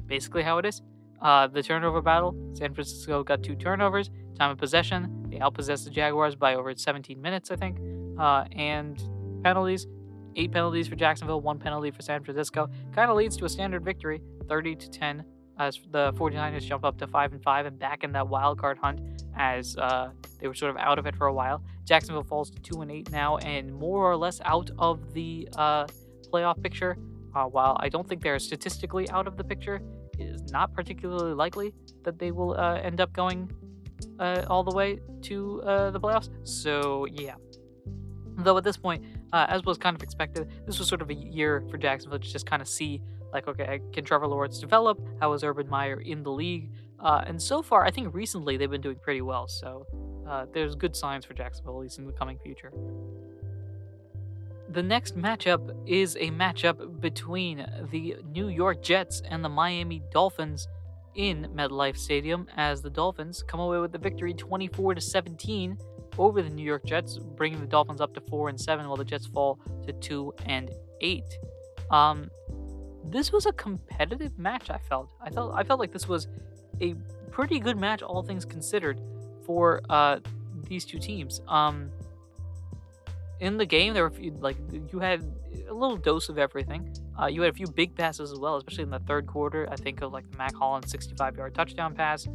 Basically how it is. The turnover battle, San Francisco got 2 turnovers. Time of possession, they outpossessed the Jaguars by over 17 minutes, I think. and penalties. 8 penalties for Jacksonville, 1 penalty for San Francisco. Kind of leads to a standard victory, 30-10, as the 49ers jump up to 5-5 and back in that wild card hunt, as they were sort of out of it for a while. Jacksonville falls to 2-8 now and more or less out of the playoff picture. While I don't think they're statistically out of the picture, it is not particularly likely that they will end up going all the way to the playoffs. So, yeah. Though at this point, as was kind of expected, this was sort of a year for Jacksonville to just kind of see, like, okay, can Trevor Lawrence develop? How is Urban Meyer in the league? And so far, I think recently they've been doing pretty well. So there's good signs for Jacksonville, at least in the coming future. The next matchup is a matchup between the New York Jets and the Miami Dolphins in MetLife Stadium, as the Dolphins come away with the victory 24-17. Over the New York Jets, bringing the Dolphins up to 4-7, while the Jets fall to 2-8. This was a competitive match. I felt like this was a pretty good match, all things considered, for these two teams. In the game, there were a few, like, you had a little dose of everything. You had a few big passes as well, especially in the third quarter. I think of like the Mack Hollins 65-yard touchdown pass,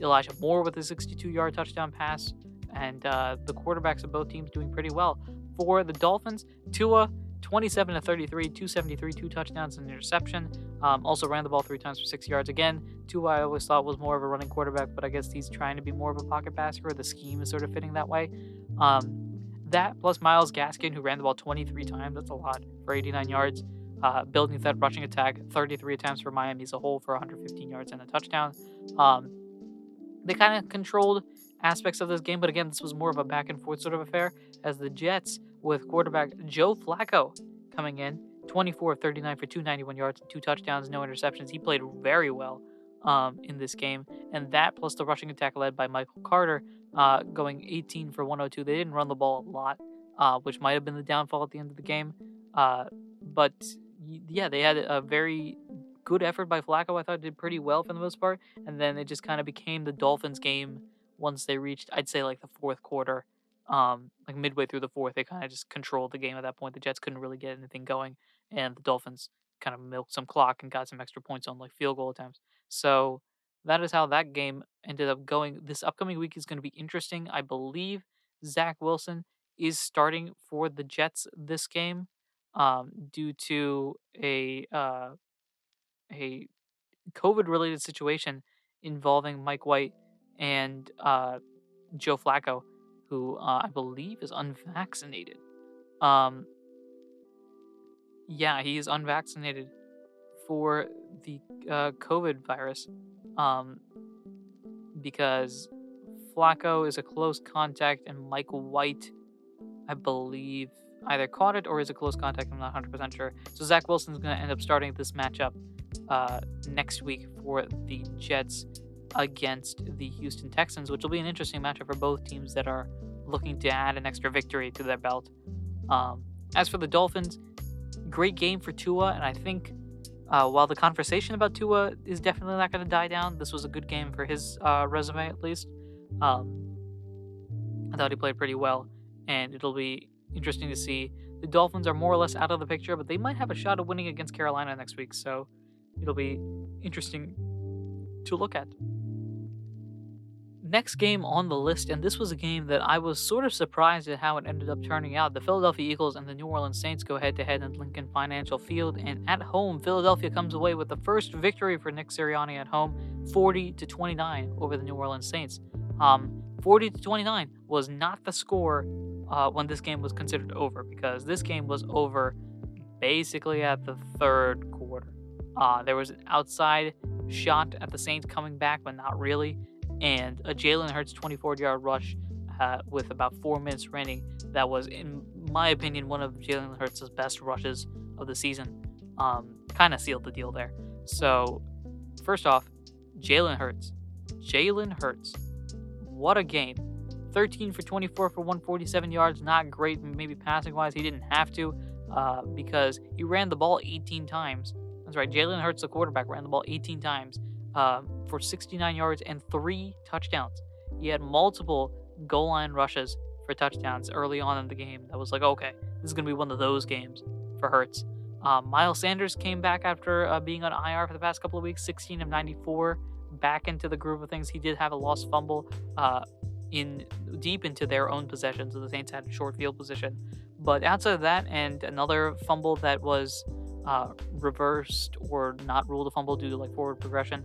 Elijah Moore with a 62-yard touchdown pass. And the quarterbacks of both teams doing pretty well. For the Dolphins, Tua, 27-33, 273, 2 touchdowns and an interception. Also ran the ball 3 times for 6 yards. Again, Tua I always thought was more of a running quarterback, but I guess he's trying to be more of a pocket passer, or the scheme is sort of fitting that way. That plus Myles Gaskin, who ran the ball 23 times. That's a lot for 89 yards. Building that rushing attack, 33 attempts for Miami as a whole for 115 yards and a touchdown. They kind of controlled aspects of this game, but again, this was more of a back-and-forth sort of affair, as the Jets, with quarterback Joe Flacco coming in, 24 of 39 for 291 yards, 2 touchdowns, no interceptions. He played very well in this game, and that plus the rushing attack led by Michael Carter, going 18 for 102. They didn't run the ball a lot, which might have been the downfall at the end of the game, but yeah, they had a very good effort by Flacco. I thought did pretty well for the most part, and then it just kind of became the Dolphins' game once they reached, I'd say, like the fourth quarter, like midway through the fourth. They kind of just controlled the game at that point. The Jets couldn't really get anything going, and the Dolphins kind of milked some clock and got some extra points on like field goal attempts. So that is how that game ended up going. This upcoming week is going to be interesting. I believe Zach Wilson is starting for the Jets this game, due to a COVID-related situation involving Mike White and Joe Flacco, who I believe is unvaccinated. Yeah, he is unvaccinated for the COVID virus, because Flacco is a close contact, and Mike White, I believe, either caught it or is a close contact. I'm not 100% sure. So Zach Wilson's going to end up starting this matchup next week for the Jets against the Houston Texans, which will be an interesting matchup for both teams that are looking to add an extra victory to their belt. As for the Dolphins, great game for Tua, and I think while the conversation about Tua is definitely not going to die down, this was a good game for his resume at least. I thought he played pretty well, and it'll be interesting to see. The Dolphins are more or less out of the picture, but they might have a shot at winning against Carolina next week, so it'll be interesting to look at. Next game on the list, and this was a game that I was sort of surprised at how it ended up turning out. The Philadelphia Eagles and the New Orleans Saints go head-to-head in Lincoln Financial Field, and at home, Philadelphia comes away with the first victory for Nick Sirianni at home, 40-29 over the New Orleans Saints. 40-29 was not the score when this game was considered over, because this game was over basically at the third quarter. There was an outside shot at the Saints coming back, but not really. And a Jalen Hurts 24-yard rush with about 4 minutes remaining. That was, in my opinion, one of Jalen Hurts' best rushes of the season. Kind of sealed the deal there. So, first off, Jalen Hurts. What a game. 13 for 24 for 147 yards. Not great, maybe passing-wise. He didn't have to because he ran the ball 18 times. That's right, Jalen Hurts, the quarterback, ran the ball 18 times for 69 yards and 3 touchdowns. He had multiple goal line rushes for for touchdowns early on in the game. That was like, okay, this is going to be one of those games for Hurts. Miles Sanders came back after being on IR for the past couple of weeks, 16 of 94, back into the groove of things. He did have a lost fumble in deep into their own possession, so the Saints had a short field position. But outside of that, and another fumble that was reversed or not ruled a fumble due to like forward progression.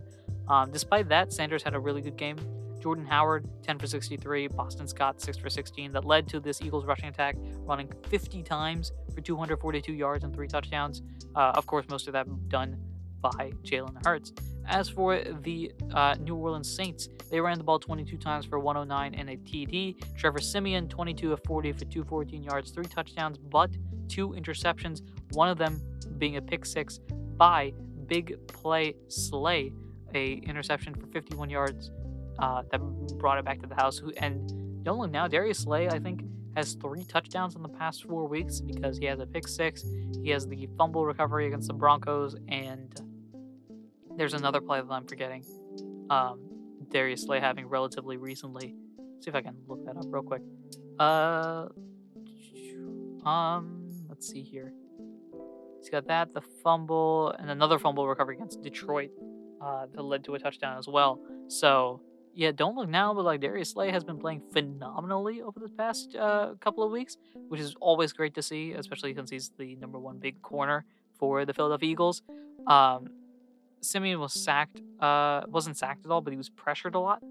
Despite that, Sanders had a really good game. Jordan Howard, 10 for 63. Boston Scott, 6 for 16. That led to this Eagles rushing attack running 50 times for 242 yards and 3 touchdowns. Of course, most of that done by Jalen Hurts. As for the New Orleans Saints, they ran the ball 22 times for 109 and a TD. Trevor Simeon, 22 of 40 for 214 yards, 3 touchdowns, but 2 interceptions, one of them being a pick six by Big Play Slay, a interception for 51 yards. That brought it back to the house. And don't look now, Darius Slay, I think, has 3 touchdowns in the past 4 weeks because he has a pick six, he has the fumble recovery against the Broncos, and there's another play that I'm forgetting. Darius Slay having relatively recently. Let's see if I can look that up real quick. Let's see here. He's got that, the fumble, and another fumble recovery against Detroit that led to a touchdown as well. So, yeah, don't look now, but like Darius Slay has been playing phenomenally over the past couple of weeks, which is always great to see, especially since he's the number one big corner for the Philadelphia Eagles. Simeon was sacked, wasn't sacked at all, but he was pressured a lot,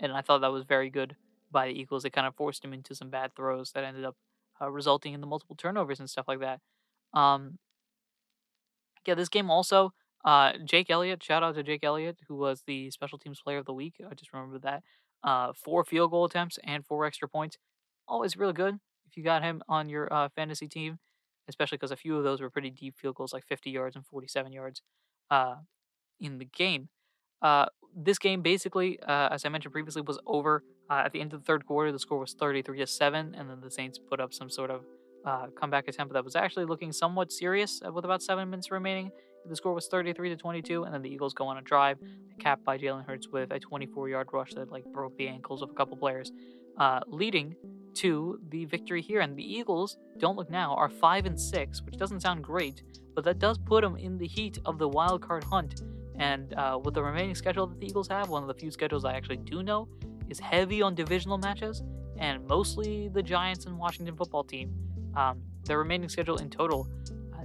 and I thought that was very good by the Eagles. They kind of forced him into some bad throws that ended up resulting in the multiple turnovers and stuff like that. Yeah, this game also... Jake Elliott, shout out to Jake Elliott, who was the special teams player of the week. I just remember that. 4 field goal attempts and 4 extra points. Always really good if you got him on your fantasy team, especially because a few of those were pretty deep field goals, like 50 yards and 47 yards in the game. This game basically, as I mentioned previously, was over. At the end of the third quarter, the score was 33-7, and then the Saints put up some sort of comeback attempt that was actually looking somewhat serious with about 7 minutes remaining. The score was 33-22, and then the Eagles go on a drive, capped by Jalen Hurts with a 24-yard rush that like broke the ankles of a couple players, leading to the victory here. And the Eagles, don't look now, are 5-6, which doesn't sound great, but that does put them in the heat of the wild card hunt. And with the remaining schedule that the Eagles have, one of the few schedules I actually do know is heavy on divisional matches, and mostly the Giants and Washington football team. Their remaining schedule in total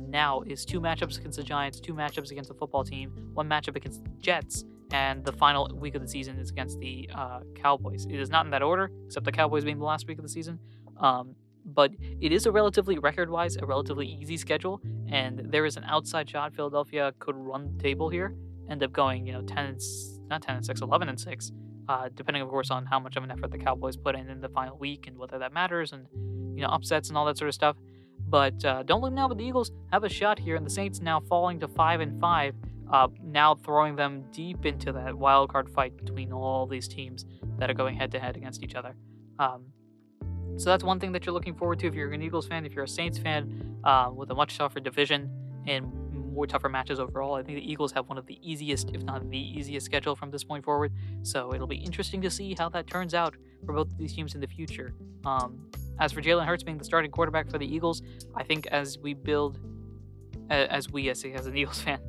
now is 2 matchups against the Giants, 2 matchups against the football team, 1 matchup against the Jets, and the final week of the season is against the Cowboys. It is not in that order, except the Cowboys being the last week of the season. But it is a relatively, record-wise, a relatively easy schedule, and there is an outside shot. Philadelphia could run the table here, end up going, 11-6, depending, of course, on how much of an effort the Cowboys put in the final week and whether that matters, and, upsets and all that sort of stuff. But don't look now, but the Eagles have a shot here, and the Saints now falling to 5-5, now throwing them deep into that wildcard fight between all these teams that are going head-to-head against each other. So that's one thing that you're looking forward to if you're an Eagles fan. If you're a Saints fan, with a much tougher division and more tougher matches overall, I think the Eagles have one of the easiest, if not the easiest, schedule from this point forward. So it'll be interesting to see how that turns out for both of these teams in the future. As for Jalen Hurts being the starting quarterback for the Eagles, I think as an Eagles fan,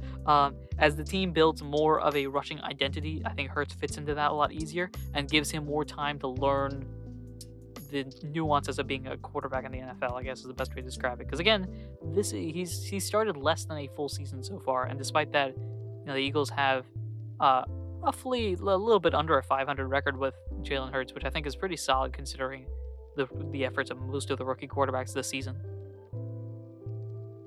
as the team builds more of a rushing identity, I think Hurts fits into that a lot easier and gives him more time to learn the nuances of being a quarterback in the NFL, I guess is the best way to describe it. Because again, he started less than a full season so far, and despite that, the Eagles have roughly a little bit under a .500 record with Jalen Hurts, which I think is pretty solid considering the efforts of most of the rookie quarterbacks this season.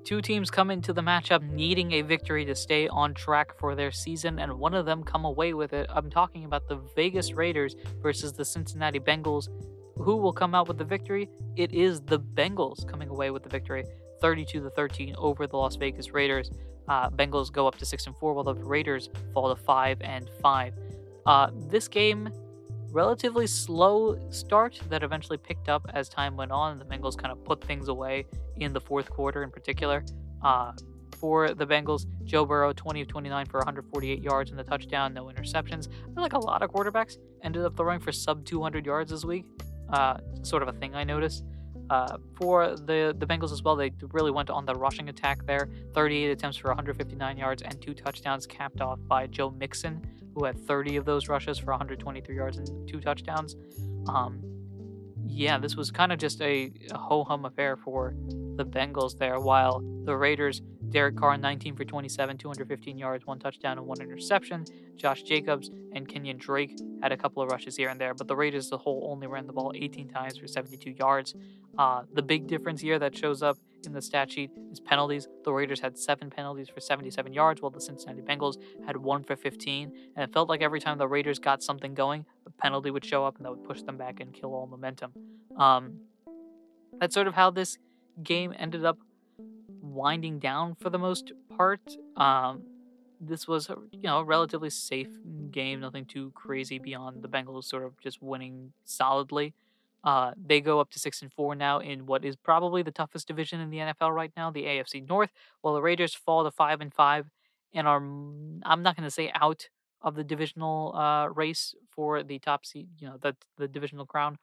2 teams come into the matchup needing a victory to stay on track for their season, and one of them come away with it. I'm talking about the Vegas Raiders versus the Cincinnati Bengals. Who will come out with the victory? It is the Bengals coming away with the victory, 32-13 over the Las Vegas Raiders. Bengals go up to 6-4, while the Raiders fall to 5-5. This game, relatively slow start that eventually picked up as time went on. The Bengals kind of put things away in the fourth quarter in particular. For the Bengals, Joe Burrow, 20 of 29 for 148 yards and a touchdown, no interceptions. I feel like a lot of quarterbacks ended up throwing for sub 200 yards this week. sort of a thing I noticed. For the Bengals as well, they really went on the rushing attack there. 38 attempts for 159 yards and 2 touchdowns, capped off by Joe Mixon, who had 30 of those rushes for 123 yards and 2 touchdowns. Yeah, this was kind of just a ho-hum affair for the Bengals there, while the Raiders, Derek Carr, 19 for 27, 215 yards, 1 touchdown and 1 interception. Josh Jacobs and Kenyon Drake had a couple of rushes here and there, but the Raiders as a whole only ran the ball 18 times for 72 yards. The big difference here that shows up in the stat sheet is penalties. The Raiders had 7 penalties for 77 yards, while the Cincinnati Bengals had 1 for 15, and it felt like every time the Raiders got something going, a penalty would show up, and that would push them back and kill all momentum. That's sort of how this game ended up winding down for the most part. This was, a relatively safe game, nothing too crazy beyond the Bengals sort of just winning solidly. They go up to 6-4 now in what is probably the toughest division in the NFL right now, the AFC North, while the Raiders fall to 5-5 and are, I'm not going to say out of the divisional race for the top seed, the divisional crown,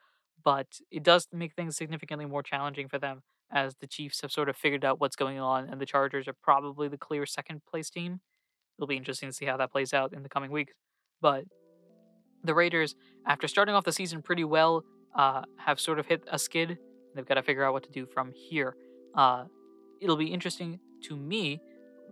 but it does make things significantly more challenging for them, as the Chiefs have sort of figured out what's going on, and the Chargers are probably the clear second-place team. It'll be interesting to see how that plays out in the coming weeks. But the Raiders, after starting off the season pretty well, have sort of hit a skid. They've got to figure out what to do from here. It'll be interesting to me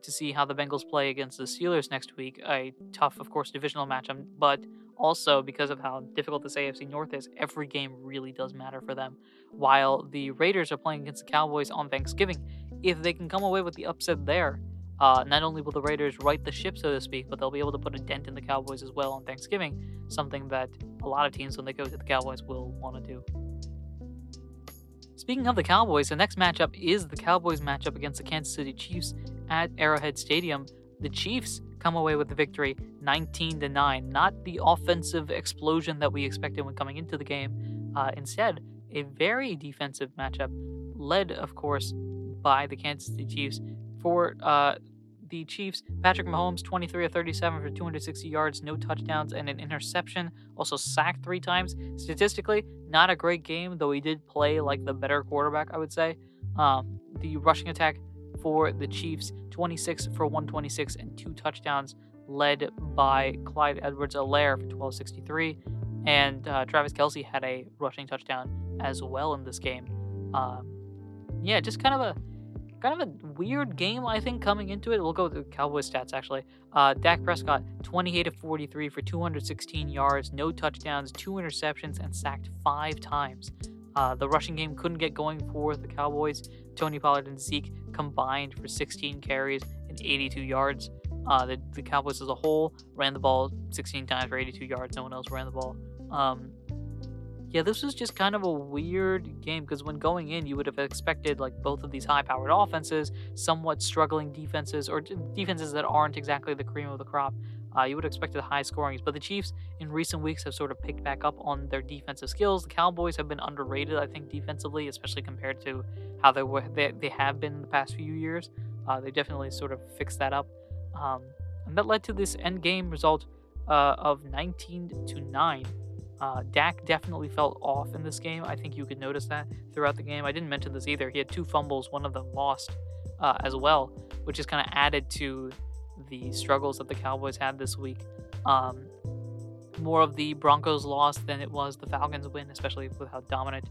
to see how the Bengals play against the Steelers next week. A tough, of course, divisional matchup, but also because of how difficult this AFC North is, every game really does matter for them. While the Raiders are playing against the Cowboys on Thanksgiving, if they can come away with the upset there, not only will the Raiders right the ship, so to speak, but they'll be able to put a dent in the Cowboys as well on Thanksgiving, something that a lot of teams, when they go to the Cowboys, will want to do. Speaking of the Cowboys, the next matchup is the Cowboys matchup against the Kansas City Chiefs at Arrowhead Stadium. The Chiefs come away with the victory 19-9. Not the offensive explosion that we expected when coming into the game. Instead, a very defensive matchup, led, of course, by the Kansas City Chiefs. For the Chiefs, Patrick Mahomes, 23 of 37 for 260 yards, no touchdowns, and an interception. Also sacked 3 times. Statistically, not a great game, though he did play like the better quarterback, I would say. The rushing attack for the Chiefs, 26 for 126 and 2 touchdowns, led by Clyde Edwards-Helaire for 1263, and Travis Kelce had a rushing touchdown as well in this game. Yeah, just kind of a weird game, I think, coming into it. We'll go with the Cowboys stats, actually. Dak Prescott, 28 of 43 for 216 yards, no touchdowns, 2 interceptions, and sacked 5 times. The rushing game couldn't get going for the Cowboys. Tony Pollard and Zeke combined for 16 carries and 82 yards. The Cowboys as a whole ran the ball 16 times for 82 yards. No one else ran the ball. Yeah, this was just kind of a weird game, because when going in, you would have expected like both of these high-powered offenses, somewhat struggling defenses, or defenses that aren't exactly the cream of the crop. You would have expected high scorings, but the Chiefs in recent weeks have sort of picked back up on their defensive skills. The Cowboys have been underrated, I think, defensively, especially compared to how they have been in the past few years. They definitely sort of fixed that up. And that led to this end game result of 19-9. Dak definitely felt off in this game. I think you could notice that throughout the game. I didn't mention this either. He had 2 fumbles, one of them lost as well, which is kind of added to the struggles that the Cowboys had this week. More of the Broncos loss than it was the Falcons win, especially with how dominant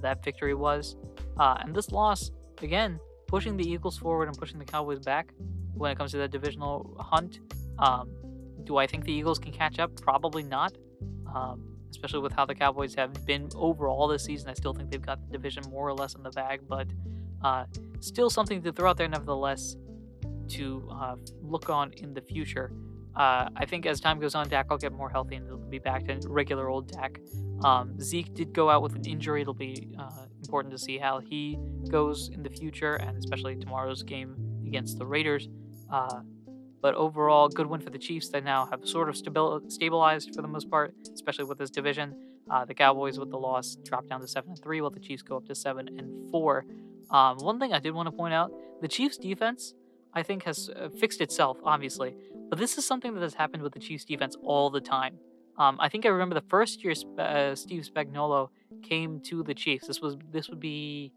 that victory was. And this loss, again, pushing the Eagles forward and pushing the Cowboys back when it comes to that divisional hunt. Do I think the Eagles can catch up? Probably not. Especially with how the Cowboys have been overall this season. I still think they've got the division more or less in the bag, but still something to throw out there nevertheless to look on in the future. I think as time goes on, Dak will get more healthy and it'll be back to regular old Dak. Zeke did go out with an injury. It'll be important to see how he goes in the future, and especially tomorrow's game against the Raiders. But overall, good win for the Chiefs. They now have sort of stabilized for the most part, especially with this division. The Cowboys with the loss drop down to 7-3, while the Chiefs go up to 7-4. One thing I did want to point out, the Chiefs' defense, I think, has fixed itself, obviously. But this is something that has happened with the Chiefs' defense all the time. I think I remember the first year Steve Spagnuolo came to the Chiefs. This would be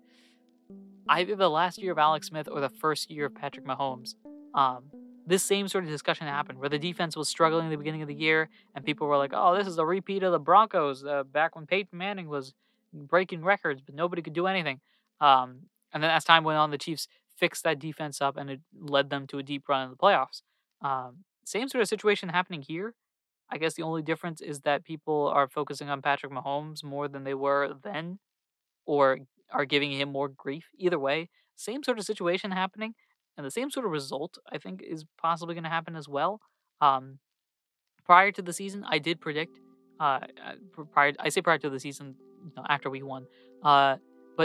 either the last year of Alex Smith or the first year of Patrick Mahomes. This same sort of discussion happened where the defense was struggling at the beginning of the year and people were like, oh, this is a repeat of the Broncos back when Peyton Manning was breaking records, but nobody could do anything. And then as time went on, the Chiefs fixed that defense up and it led them to a deep run in the playoffs. Same sort of situation happening here. I guess the only difference is that people are focusing on Patrick Mahomes more than they were then or are giving him more grief. Either way, same sort of situation happening. And the same sort of result, I think, is possibly going to happen as well. Prior to the season, I did predict. After week one. But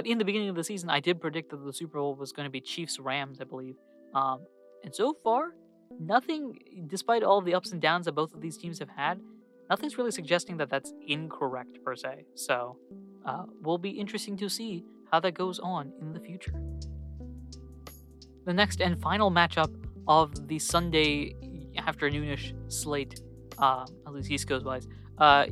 in the beginning of the season, I did predict that the Super Bowl was going to be Chiefs-Rams, I believe. And so far, nothing, despite all the ups and downs that both of these teams have had, nothing's really suggesting that that's incorrect, per se. So, will be interesting to see how that goes on in the future. The next and final matchup of the Sunday afternoonish slate, at least East Coast wise,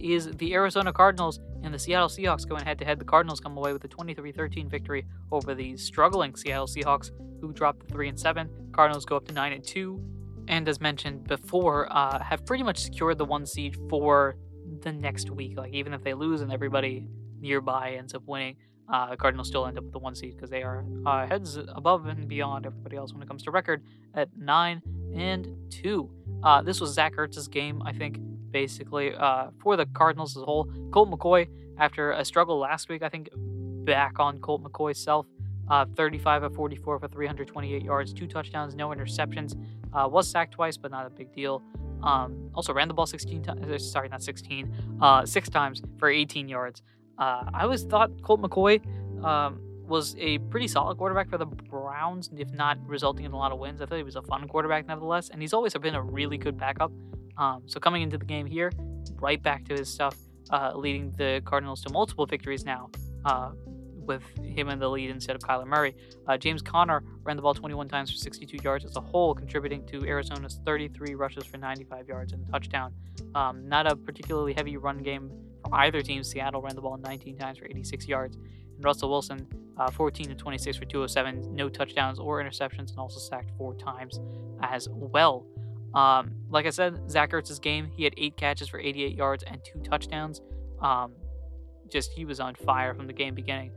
is the Arizona Cardinals and the Seattle Seahawks going head-to-head. The Cardinals come away with a 23-13 victory over the struggling Seattle Seahawks, who dropped to 3-7. Cardinals go up to 9-2, and as mentioned before, have pretty much secured the one seed for the next week. Like even if they lose and everybody nearby ends up winning, the Cardinals still end up with the one seed because they are heads above and beyond everybody else when it comes to record at 9-2. This was Zach Ertz's game, I think, basically, for the Cardinals as a whole. Colt McCoy, after a struggle last week, I think back on Colt McCoy's self, 35 of 44 for 328 yards, 2 touchdowns, no interceptions. Was sacked twice, but not a big deal. Also ran the ball 6 times for 18 yards. I always thought Colt McCoy was a pretty solid quarterback for the Browns, if not resulting in a lot of wins. I thought he was a fun quarterback nevertheless, and he's always been a really good backup. So coming into the game here, right back to his stuff, leading the Cardinals to multiple victories now with him in the lead instead of Kyler Murray. James Conner ran the ball 21 times for 62 yards as a whole, contributing to Arizona's 33 rushes for 95 yards and a touchdown. Not a particularly heavy run game for either team. Seattle ran the ball 19 times for 86 yards. And Russell Wilson, 14 of 26 for 207, no touchdowns or interceptions, and also sacked 4 times as well. Like I said, Zach Ertz's game, he had 8 catches for 88 yards and 2 touchdowns. He was on fire from the game beginning.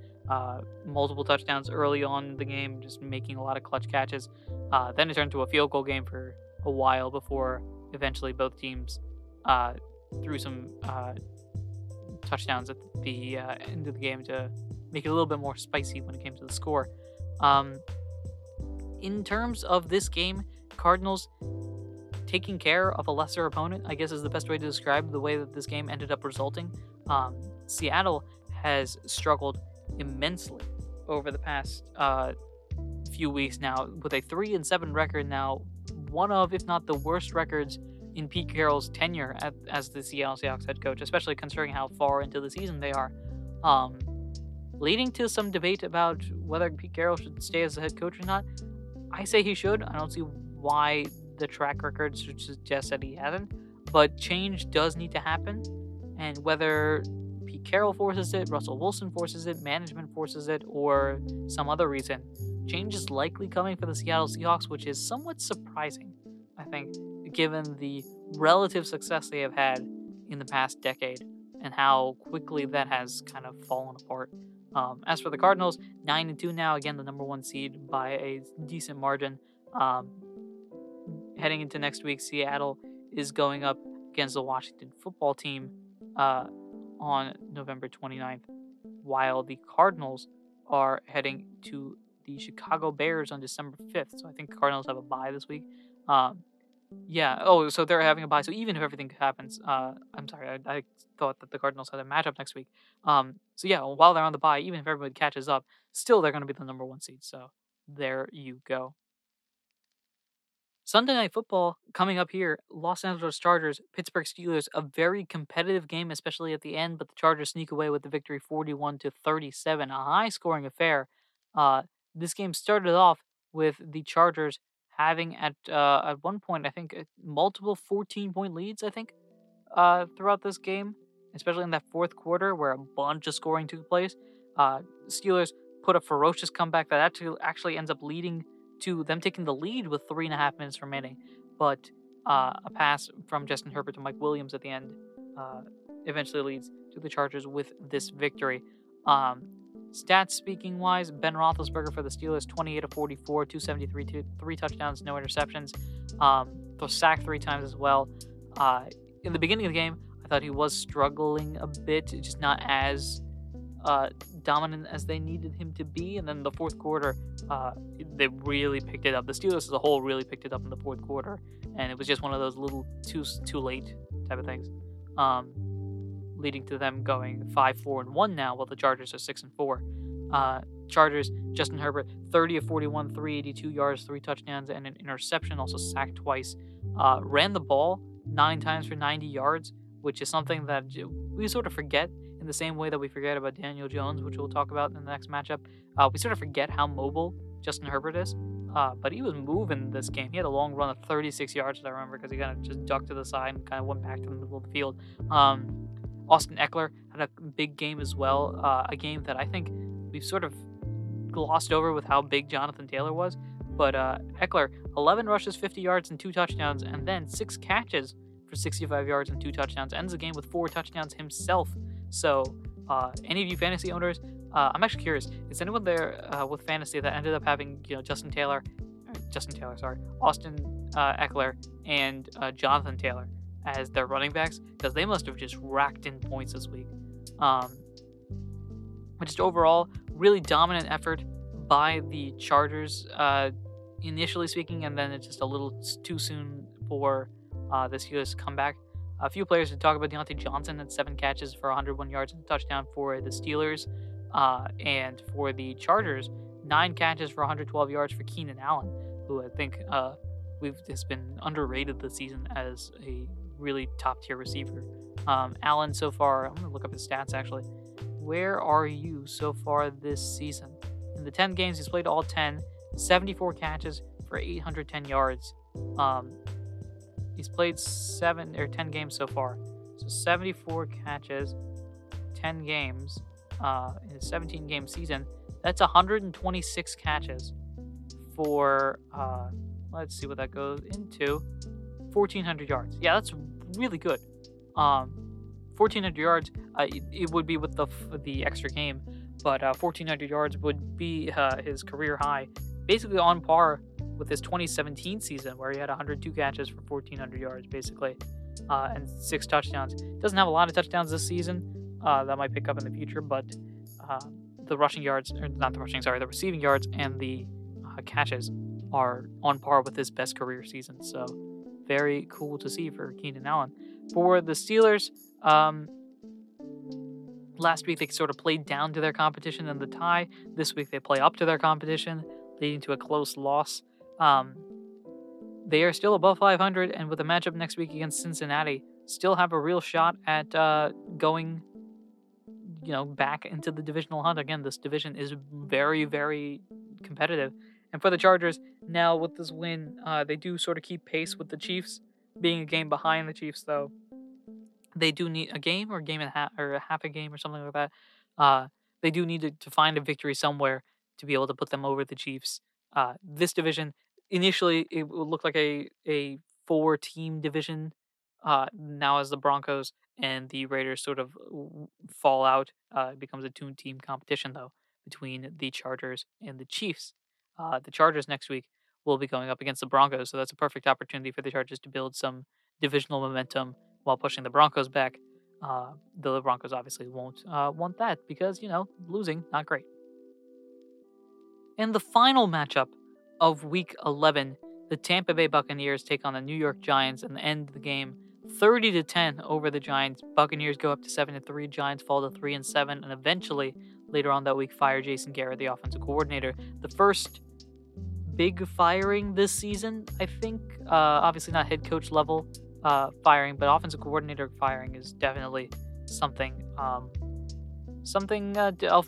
Multiple touchdowns early on in the game, just making a lot of clutch catches. Then it turned to a field goal game for a while before eventually both teams threw some touchdowns at the end of the game to make it a little bit more spicy when it came to the score. In terms of this game, Cardinals taking care of a lesser opponent, I guess, is the best way to describe the way that this game ended up resulting. Seattle has struggled immensely over the past few weeks now, with a 3-7 record now, one of, if not the worst records in Pete Carroll's tenure as the Seattle Seahawks head coach, especially considering how far into the season they are, leading to some debate about whether Pete Carroll should stay as the head coach or not. I say he should. I don't see why the track record should suggest that he hasn't, but change does need to happen, and whether Pete Carroll forces it, Russell Wilson forces it, management forces it, or some other reason, change is likely coming for the Seattle Seahawks, which is somewhat surprising, I think, given the relative success they have had in the past decade and how quickly that has kind of fallen apart. As for the Cardinals, 9-2 now, again, the number one seed by a decent margin. Heading into next week, Seattle is going up against the Washington football team on November 29th, while the Cardinals are heading to the Chicago Bears on December 5th. So I think the Cardinals have a bye this week. So they're having a bye. So even if everything happens, I thought that the Cardinals had a matchup next week. While they're on the bye, even if everybody catches up, still they're going to be the number one seed. So there you go. Sunday Night Football coming up here. Los Angeles Chargers, Pittsburgh Steelers, a very competitive game, especially at the end, but the Chargers sneak away with the victory 41-37, a high-scoring affair. This game started off with the Chargers having at one point, I think, multiple 14-point leads, throughout this game. especially in that fourth quarter where a bunch of scoring took place. Steelers put a ferocious comeback that actually ends up leading to them taking the lead with 3.5 minutes remaining. But a pass from Justin Herbert to Mike Williams at the end eventually leads to the Chargers with this victory. Stats speaking wise, Ben Roethlisberger for the Steelers, 28 of 44, 273, three touchdowns, no interceptions. Was sacked 3 times as well. In the beginning of the game, I thought he was struggling a bit, just not as dominant as they needed him to be. And then the fourth quarter, they really picked it up. The Steelers as a whole really picked it up in the fourth quarter, and it was just one of those little too late type of things, leading to them going 5-4-1 now, while the Chargers are 6-4. Chargers, Justin Herbert, 30 of 41, 382 yards, 3 touchdowns, and an interception, also sacked twice. Ran the ball 9 times for 90 yards, which is something that we sort of forget, in the same way that we forget about Daniel Jones, which we'll talk about in the next matchup. We sort of forget how mobile Justin Herbert is, but he was moving this game. He had a long run of 36 yards, I remember, because he kind of just ducked to the side and kind of went back to the middle of the field. Austin Eckler had a big game as well, a game that I think we've sort of glossed over with how big Jonathan Taylor was, but Eckler, 11 rushes, 50 yards, and 2 touchdowns, and then 6 catches for 65 yards and 2 touchdowns, ends the game with 4 touchdowns himself. So any of you fantasy owners, I'm actually curious, is anyone there with fantasy that ended up having, you know, Austin Eckler and Jonathan Taylor as their running backs, because they must have just racked in points this week. Just overall, really dominant effort by the Chargers, initially speaking, and then it's just a little too soon for the Steelers to come back. A few players to talk about: Deontay Johnson had 7 catches for 101 yards and a touchdown for the Steelers, and for the Chargers, 9 catches for 112 yards for Keenan Allen, who I think has been underrated this season as a really top-tier receiver. Allen so far, I'm going to look up his stats actually. Where are you so far this season? In the 10 games, he's played all 10, 74 catches for 810 yards. He's played 10 games so far. So 74 catches, 10 games, in a 17-game season. That's 126 catches for, let's see what that goes into, 1,400 yards. Yeah, that's really good. 1,400 yards, it would be with the extra game, but 1,400 yards would be his career high, basically on par with his 2017 season where he had 102 catches for 1,400 yards, basically, and 6 touchdowns. Doesn't have a lot of touchdowns this season. That might pick up in the future, but the receiving yards and the catches are on par with his best career season, so very cool to see for Keenan Allen. For the Steelers, last week they sort of played down to their competition in the tie. This week they play up to their competition, leading to a close loss. They are still above 500, and with the matchup next week against Cincinnati, still have a real shot at going, back into the divisional hunt again. This division is very, very competitive, and for the Chargers now with this win, they do sort of keep pace with the Chiefs. Being a game behind the Chiefs, though, they do need a game or half a game or something like that. They do need to find a victory somewhere to be able to put them over the Chiefs. This division, initially, it looked like a 4-team division. Now as the Broncos and the Raiders sort of fall out, it becomes a 2-team competition, though, between the Chargers and the Chiefs. The Chargers next week will be going up against the Broncos, so that's a perfect opportunity for the Chargers to build some divisional momentum while pushing the Broncos back. The Broncos obviously won't want that because, losing, not great. In the final matchup of Week 11, the Tampa Bay Buccaneers take on the New York Giants and end the game 30-10 over the Giants. Buccaneers go up to 7-3, Giants fall to 3-7, and eventually, later on that week, fire Jason Garrett, the offensive coordinator. The first big firing this season, I think. Obviously not head coach level firing, but offensive coordinator firing is definitely something of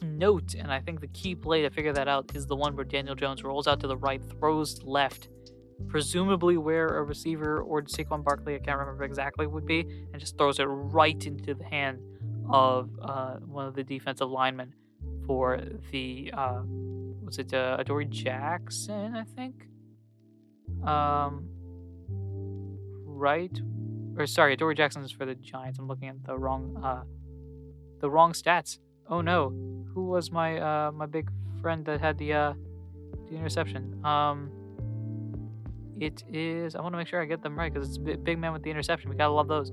note, and I think the key play to figure that out is the one where Daniel Jones rolls out to the right, throws left, presumably where a receiver or Saquon Barkley, I can't remember exactly, would be, and just throws it right into the hand of one of the defensive linemen for the was it Adoran Jackson, I think. Right, or sorry, Adoran Jackson's for the Giants. I'm looking at the wrong stats. Oh no, who was my my big friend that had the interception? It is. I want to make sure I get them right because it's big man with the interception. We gotta love those.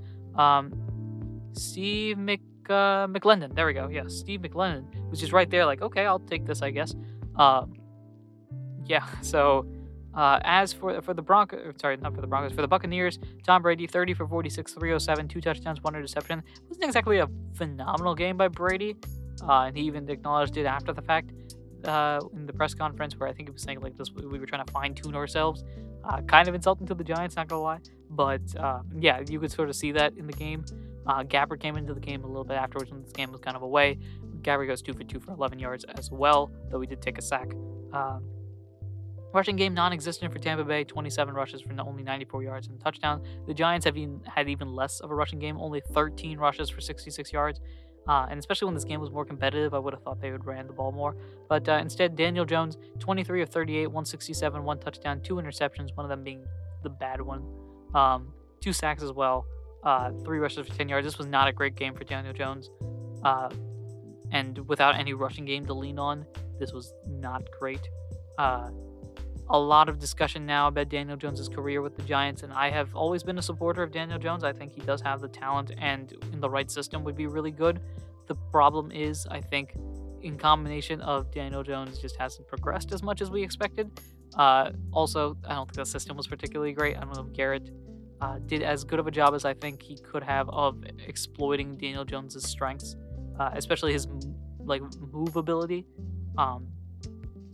Steve McLendon. There we go. Yeah, Steve McLendon, who's just right there. Like, okay, I'll take this, I guess. Yeah. So, as for the Broncos, sorry, not for the Broncos, for the Buccaneers, Tom Brady, 30 for 46, 307, 2 touchdowns, 1 interception. It wasn't exactly a phenomenal game by Brady, and he even acknowledged it after the fact. In the press conference where I think he was saying like this, we were trying to fine tune ourselves, kind of insulting to the Giants, not gonna lie, but yeah, you could sort of see that in the game. Gabbard came into the game a little bit afterwards when this game was kind of away. Gabbard goes 2 for 2 for 11 yards as well, though he did take a sack. Rushing game non-existent for Tampa Bay, 27 rushes for only 94 yards and a touchdown. The Giants have had even less of a rushing game, only 13 rushes for 66 yards. And especially when this game was more competitive, I would have thought they would ran the ball more. But instead, Daniel Jones, 23 of 38, 167, 1 touchdown, 2 interceptions, one of them being the bad one. 2 sacks as well, 3 rushes for 10 yards. This was not a great game for Daniel Jones. And without any rushing game to lean on, this was not great. A lot of discussion now about Daniel Jones' career with the Giants, and I have always been a supporter of Daniel Jones. I think he does have the talent, and in the right system would be really good. The problem is, I think, in combination of Daniel Jones just hasn't progressed as much as we expected. Also, I don't think the system was particularly great. I don't know if Garrett did as good of a job as I think he could have of exploiting Daniel Jones' strengths, especially his movability.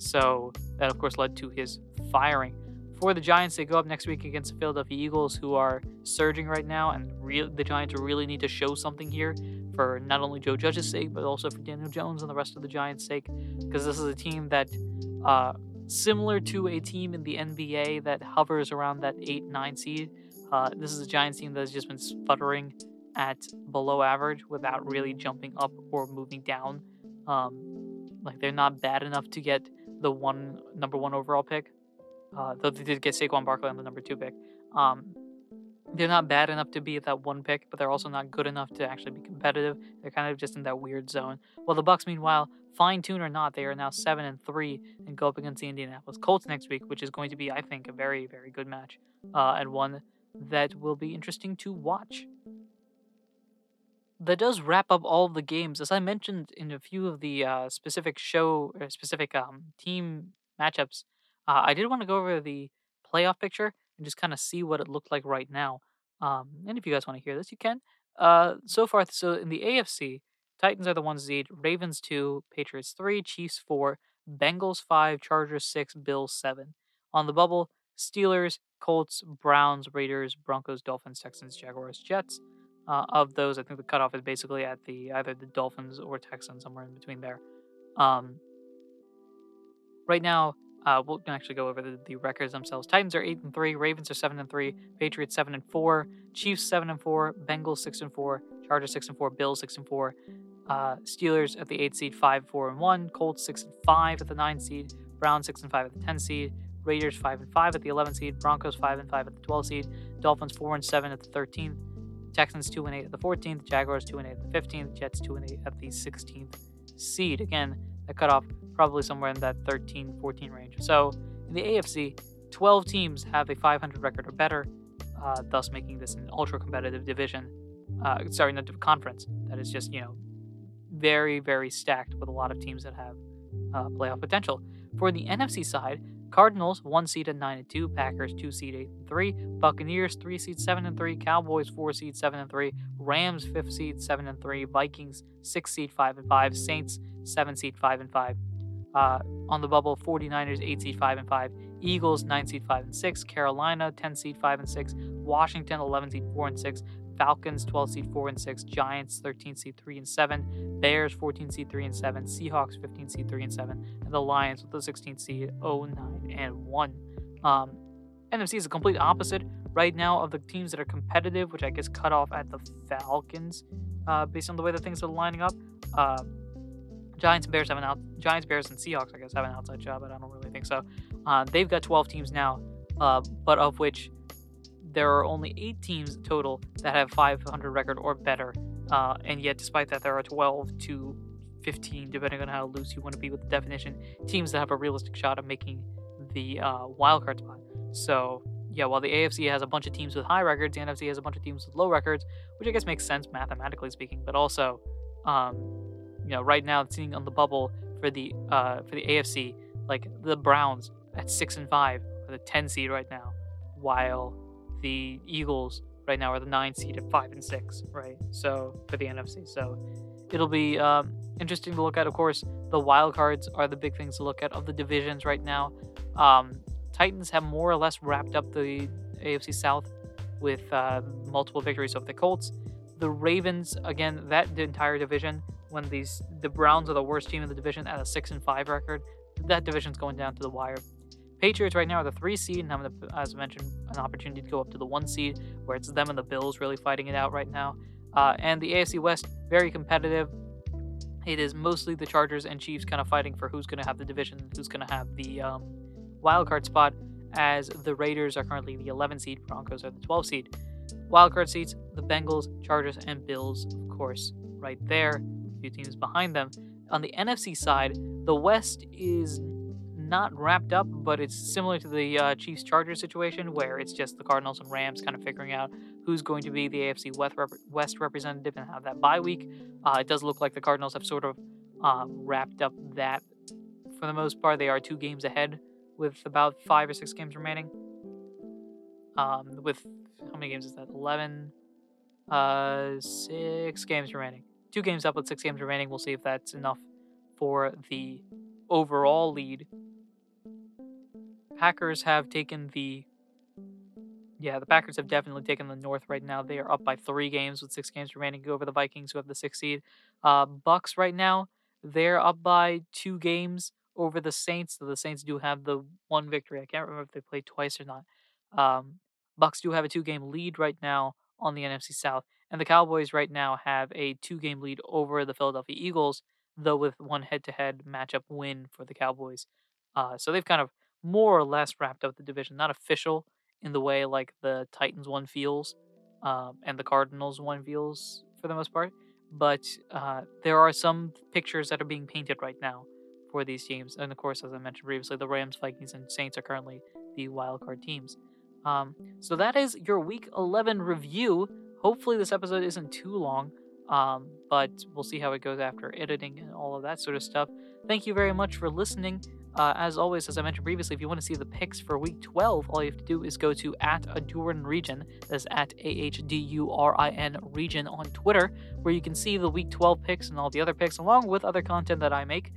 So that, of course, led to his firing. For the Giants, they go up next week against the Philadelphia Eagles, who are surging right now, and the Giants really need to show something here for not only Joe Judge's sake, but also for Daniel Jones and the rest of the Giants' sake, because this is a team that, similar to a team in the NBA that hovers around that 8-9 seed, this is a Giants team that has just been sputtering at below average without really jumping up or moving down. They're not bad enough to get the number one overall pick, though they did get Saquon Barkley on the number 2 pick. They're not bad enough to be at that 1 pick, but they're also not good enough to actually be competitive. They're kind of just in that weird zone. Well, the Bucs, meanwhile, fine-tune or not, they are now 7-3 and go up against the Indianapolis Colts next week, which is going to be, I think, a very, very good match, and one that will be interesting to watch. That does wrap up all the games. As I mentioned in a few of the specific team matchups, I did want to go over the playoff picture and just kind of see what it looked like right now. And if you guys want to hear this, you can. So in the AFC, Titans are the 1 seed, Ravens 2, Patriots 3, Chiefs 4, Bengals 5, Chargers 6, Bills 7. On the bubble, Steelers, Colts, Browns, Raiders, Broncos, Dolphins, Texans, Jaguars, Jets. Of those, I think the cutoff is basically at either the Dolphins or Texans, somewhere in between there. Right now, we'll actually go over the records themselves. Titans are 8-3, Ravens are 7-3, Patriots 7-4, Chiefs 7-4, Bengals 6-4, Chargers 6-4, Bills 6-4, Steelers at the 8 seed 5-4-1, Colts 6-5 at the 9 seed, Browns 6-5 at the 10 seed, Raiders 5-5 at the 11 seed, Broncos 5-5 at the 12 seed, Dolphins 4-7 at the 13th. Texans 2-8 at the 14th, Jaguars 2-8 at the 15th, Jets 2-8 at the 16th seed. Again, the cutoff probably somewhere in that 13-14 range. So in the AFC, 12 teams have a 500 record or better, thus making this an ultra-competitive division. Not conference. That is just, very, very stacked with a lot of teams that have playoff potential. For the NFC side, Cardinals, 1 seed at 9-2, Packers, 2 seed 8-3, Buccaneers, 3 seed 7-3, Cowboys, 4 seed 7-3, Rams, 5 seed 7-3, Vikings, 6 seed 5-5, Saints, 7 seed 5-5. On the bubble, 49ers, 8 seed 5-5, Eagles, 9 seed 5-6, Carolina, 10 seed 5-6, Washington, 11 seed 4-6, Falcons, 12 seed 4-6, Giants, 13 seed 3-7, Bears, 14 seed 3-7, Seahawks, 15 seed 3-7, and the Lions with the 16 seed 0-9-1. NFC is the complete opposite. right now of the teams that are competitive, which I guess cut off at the Falcons based on the way that things are lining up. Giants, Bears, and Seahawks, I guess, have an outside job, but I don't really think so. They've got 12 teams now, but of which there are only 8 teams total that have 500 record or better. And yet, despite that, there are 12 to 15, depending on how loose you want to be with the definition, teams that have a realistic shot of making the wildcard spot. So, yeah, while the AFC has a bunch of teams with high records, the NFC has a bunch of teams with low records, which I guess makes sense mathematically speaking, but also, you know, right now, sitting on the bubble for the AFC, like the Browns at 6-5 are the 10 seed right now, while the Eagles right now are the 9 seed at 5-6, right? So for the NFC, so it'll be interesting to look at. Of course, the wild cards are the big things to look at of the divisions right now. Titans have more or less wrapped up the AFC South with multiple victories over the Colts. The Ravens, again, that entire division. When the Browns are the worst team in the division at a 6-5 record, that division's going down to the wire. Patriots right now are the 3 seed, and having, as I mentioned, an opportunity to go up to the 1 seed, where it's them and the Bills really fighting it out right now. And the AFC West, very competitive. It is mostly the Chargers and Chiefs kind of fighting for who's going to have the division, who's going to have the wildcard spot, as the Raiders are currently the 11 seed, Broncos are the 12 seed. Wildcard seats, the Bengals, Chargers, and Bills, of course, right there. Few teams behind them. On the NFC side, the West is not wrapped up, but it's similar to the Chiefs-Chargers situation, where it's just the Cardinals and Rams kind of figuring out who's going to be the AFC West representative and have that bye week. It does look like the Cardinals have sort of wrapped up that. For the most part, they are 2 games ahead with about 5 or 6 games remaining. With how many games is that? 11? 6 games remaining. 2 games up with 6 games remaining. We'll see if that's enough for the overall lead. The Packers have definitely taken the north right now. They are up by 3 games with 6 games remaining. Go over the Vikings, who have the 6 seed. Bucks right now, they're up by 2 games over the Saints. So the Saints do have the 1 victory. I can't remember if they played twice or not. Bucks do have a 2-game lead right now on the NFC South. And the Cowboys right now have a 2-game lead over the Philadelphia Eagles, though with 1 head-to-head matchup win for the Cowboys. So they've kind of more or less wrapped up the division. Not official in the way like the Titans one feels and the Cardinals one feels for the most part. But there are some pictures that are being painted right now for these teams. And of course, as I mentioned previously, the Rams, Vikings, and Saints are currently the wildcard teams. So that is your Week 11 review. Hopefully this episode isn't too long, but we'll see how it goes after editing and all of that sort of stuff. Thank you very much for listening. As always, as I mentioned previously, if you want to see the picks for Week 12, all you have to do is go to @AdurinRegion, that's @AHDURIN Region on Twitter, where you can see the Week 12 picks and all the other picks, along with other content that I make.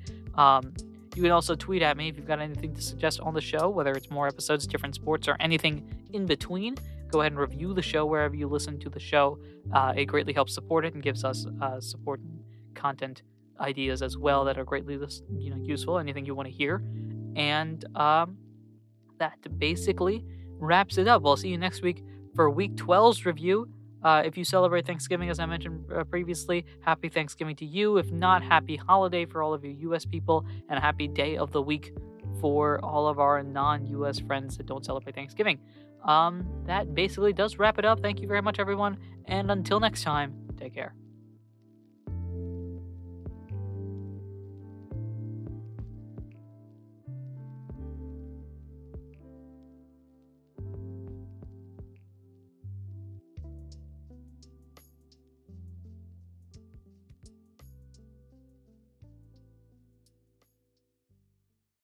You can also tweet at me if you've got anything to suggest on the show, whether it's more episodes, different sports, or anything in between. Go ahead and review the show wherever you listen to the show. It greatly helps support it and gives us support and content ideas as well that are greatly useful, anything you want to hear. And that basically wraps it up. I'll see you next week for Week 12's review. If you celebrate Thanksgiving, as I mentioned previously, happy Thanksgiving to you. If not, happy holiday for all of you U.S. people, and a happy day of the week for all of our non-U.S. friends that don't celebrate Thanksgiving. That basically does wrap it up. Thank you very much, everyone. And until next time, take care.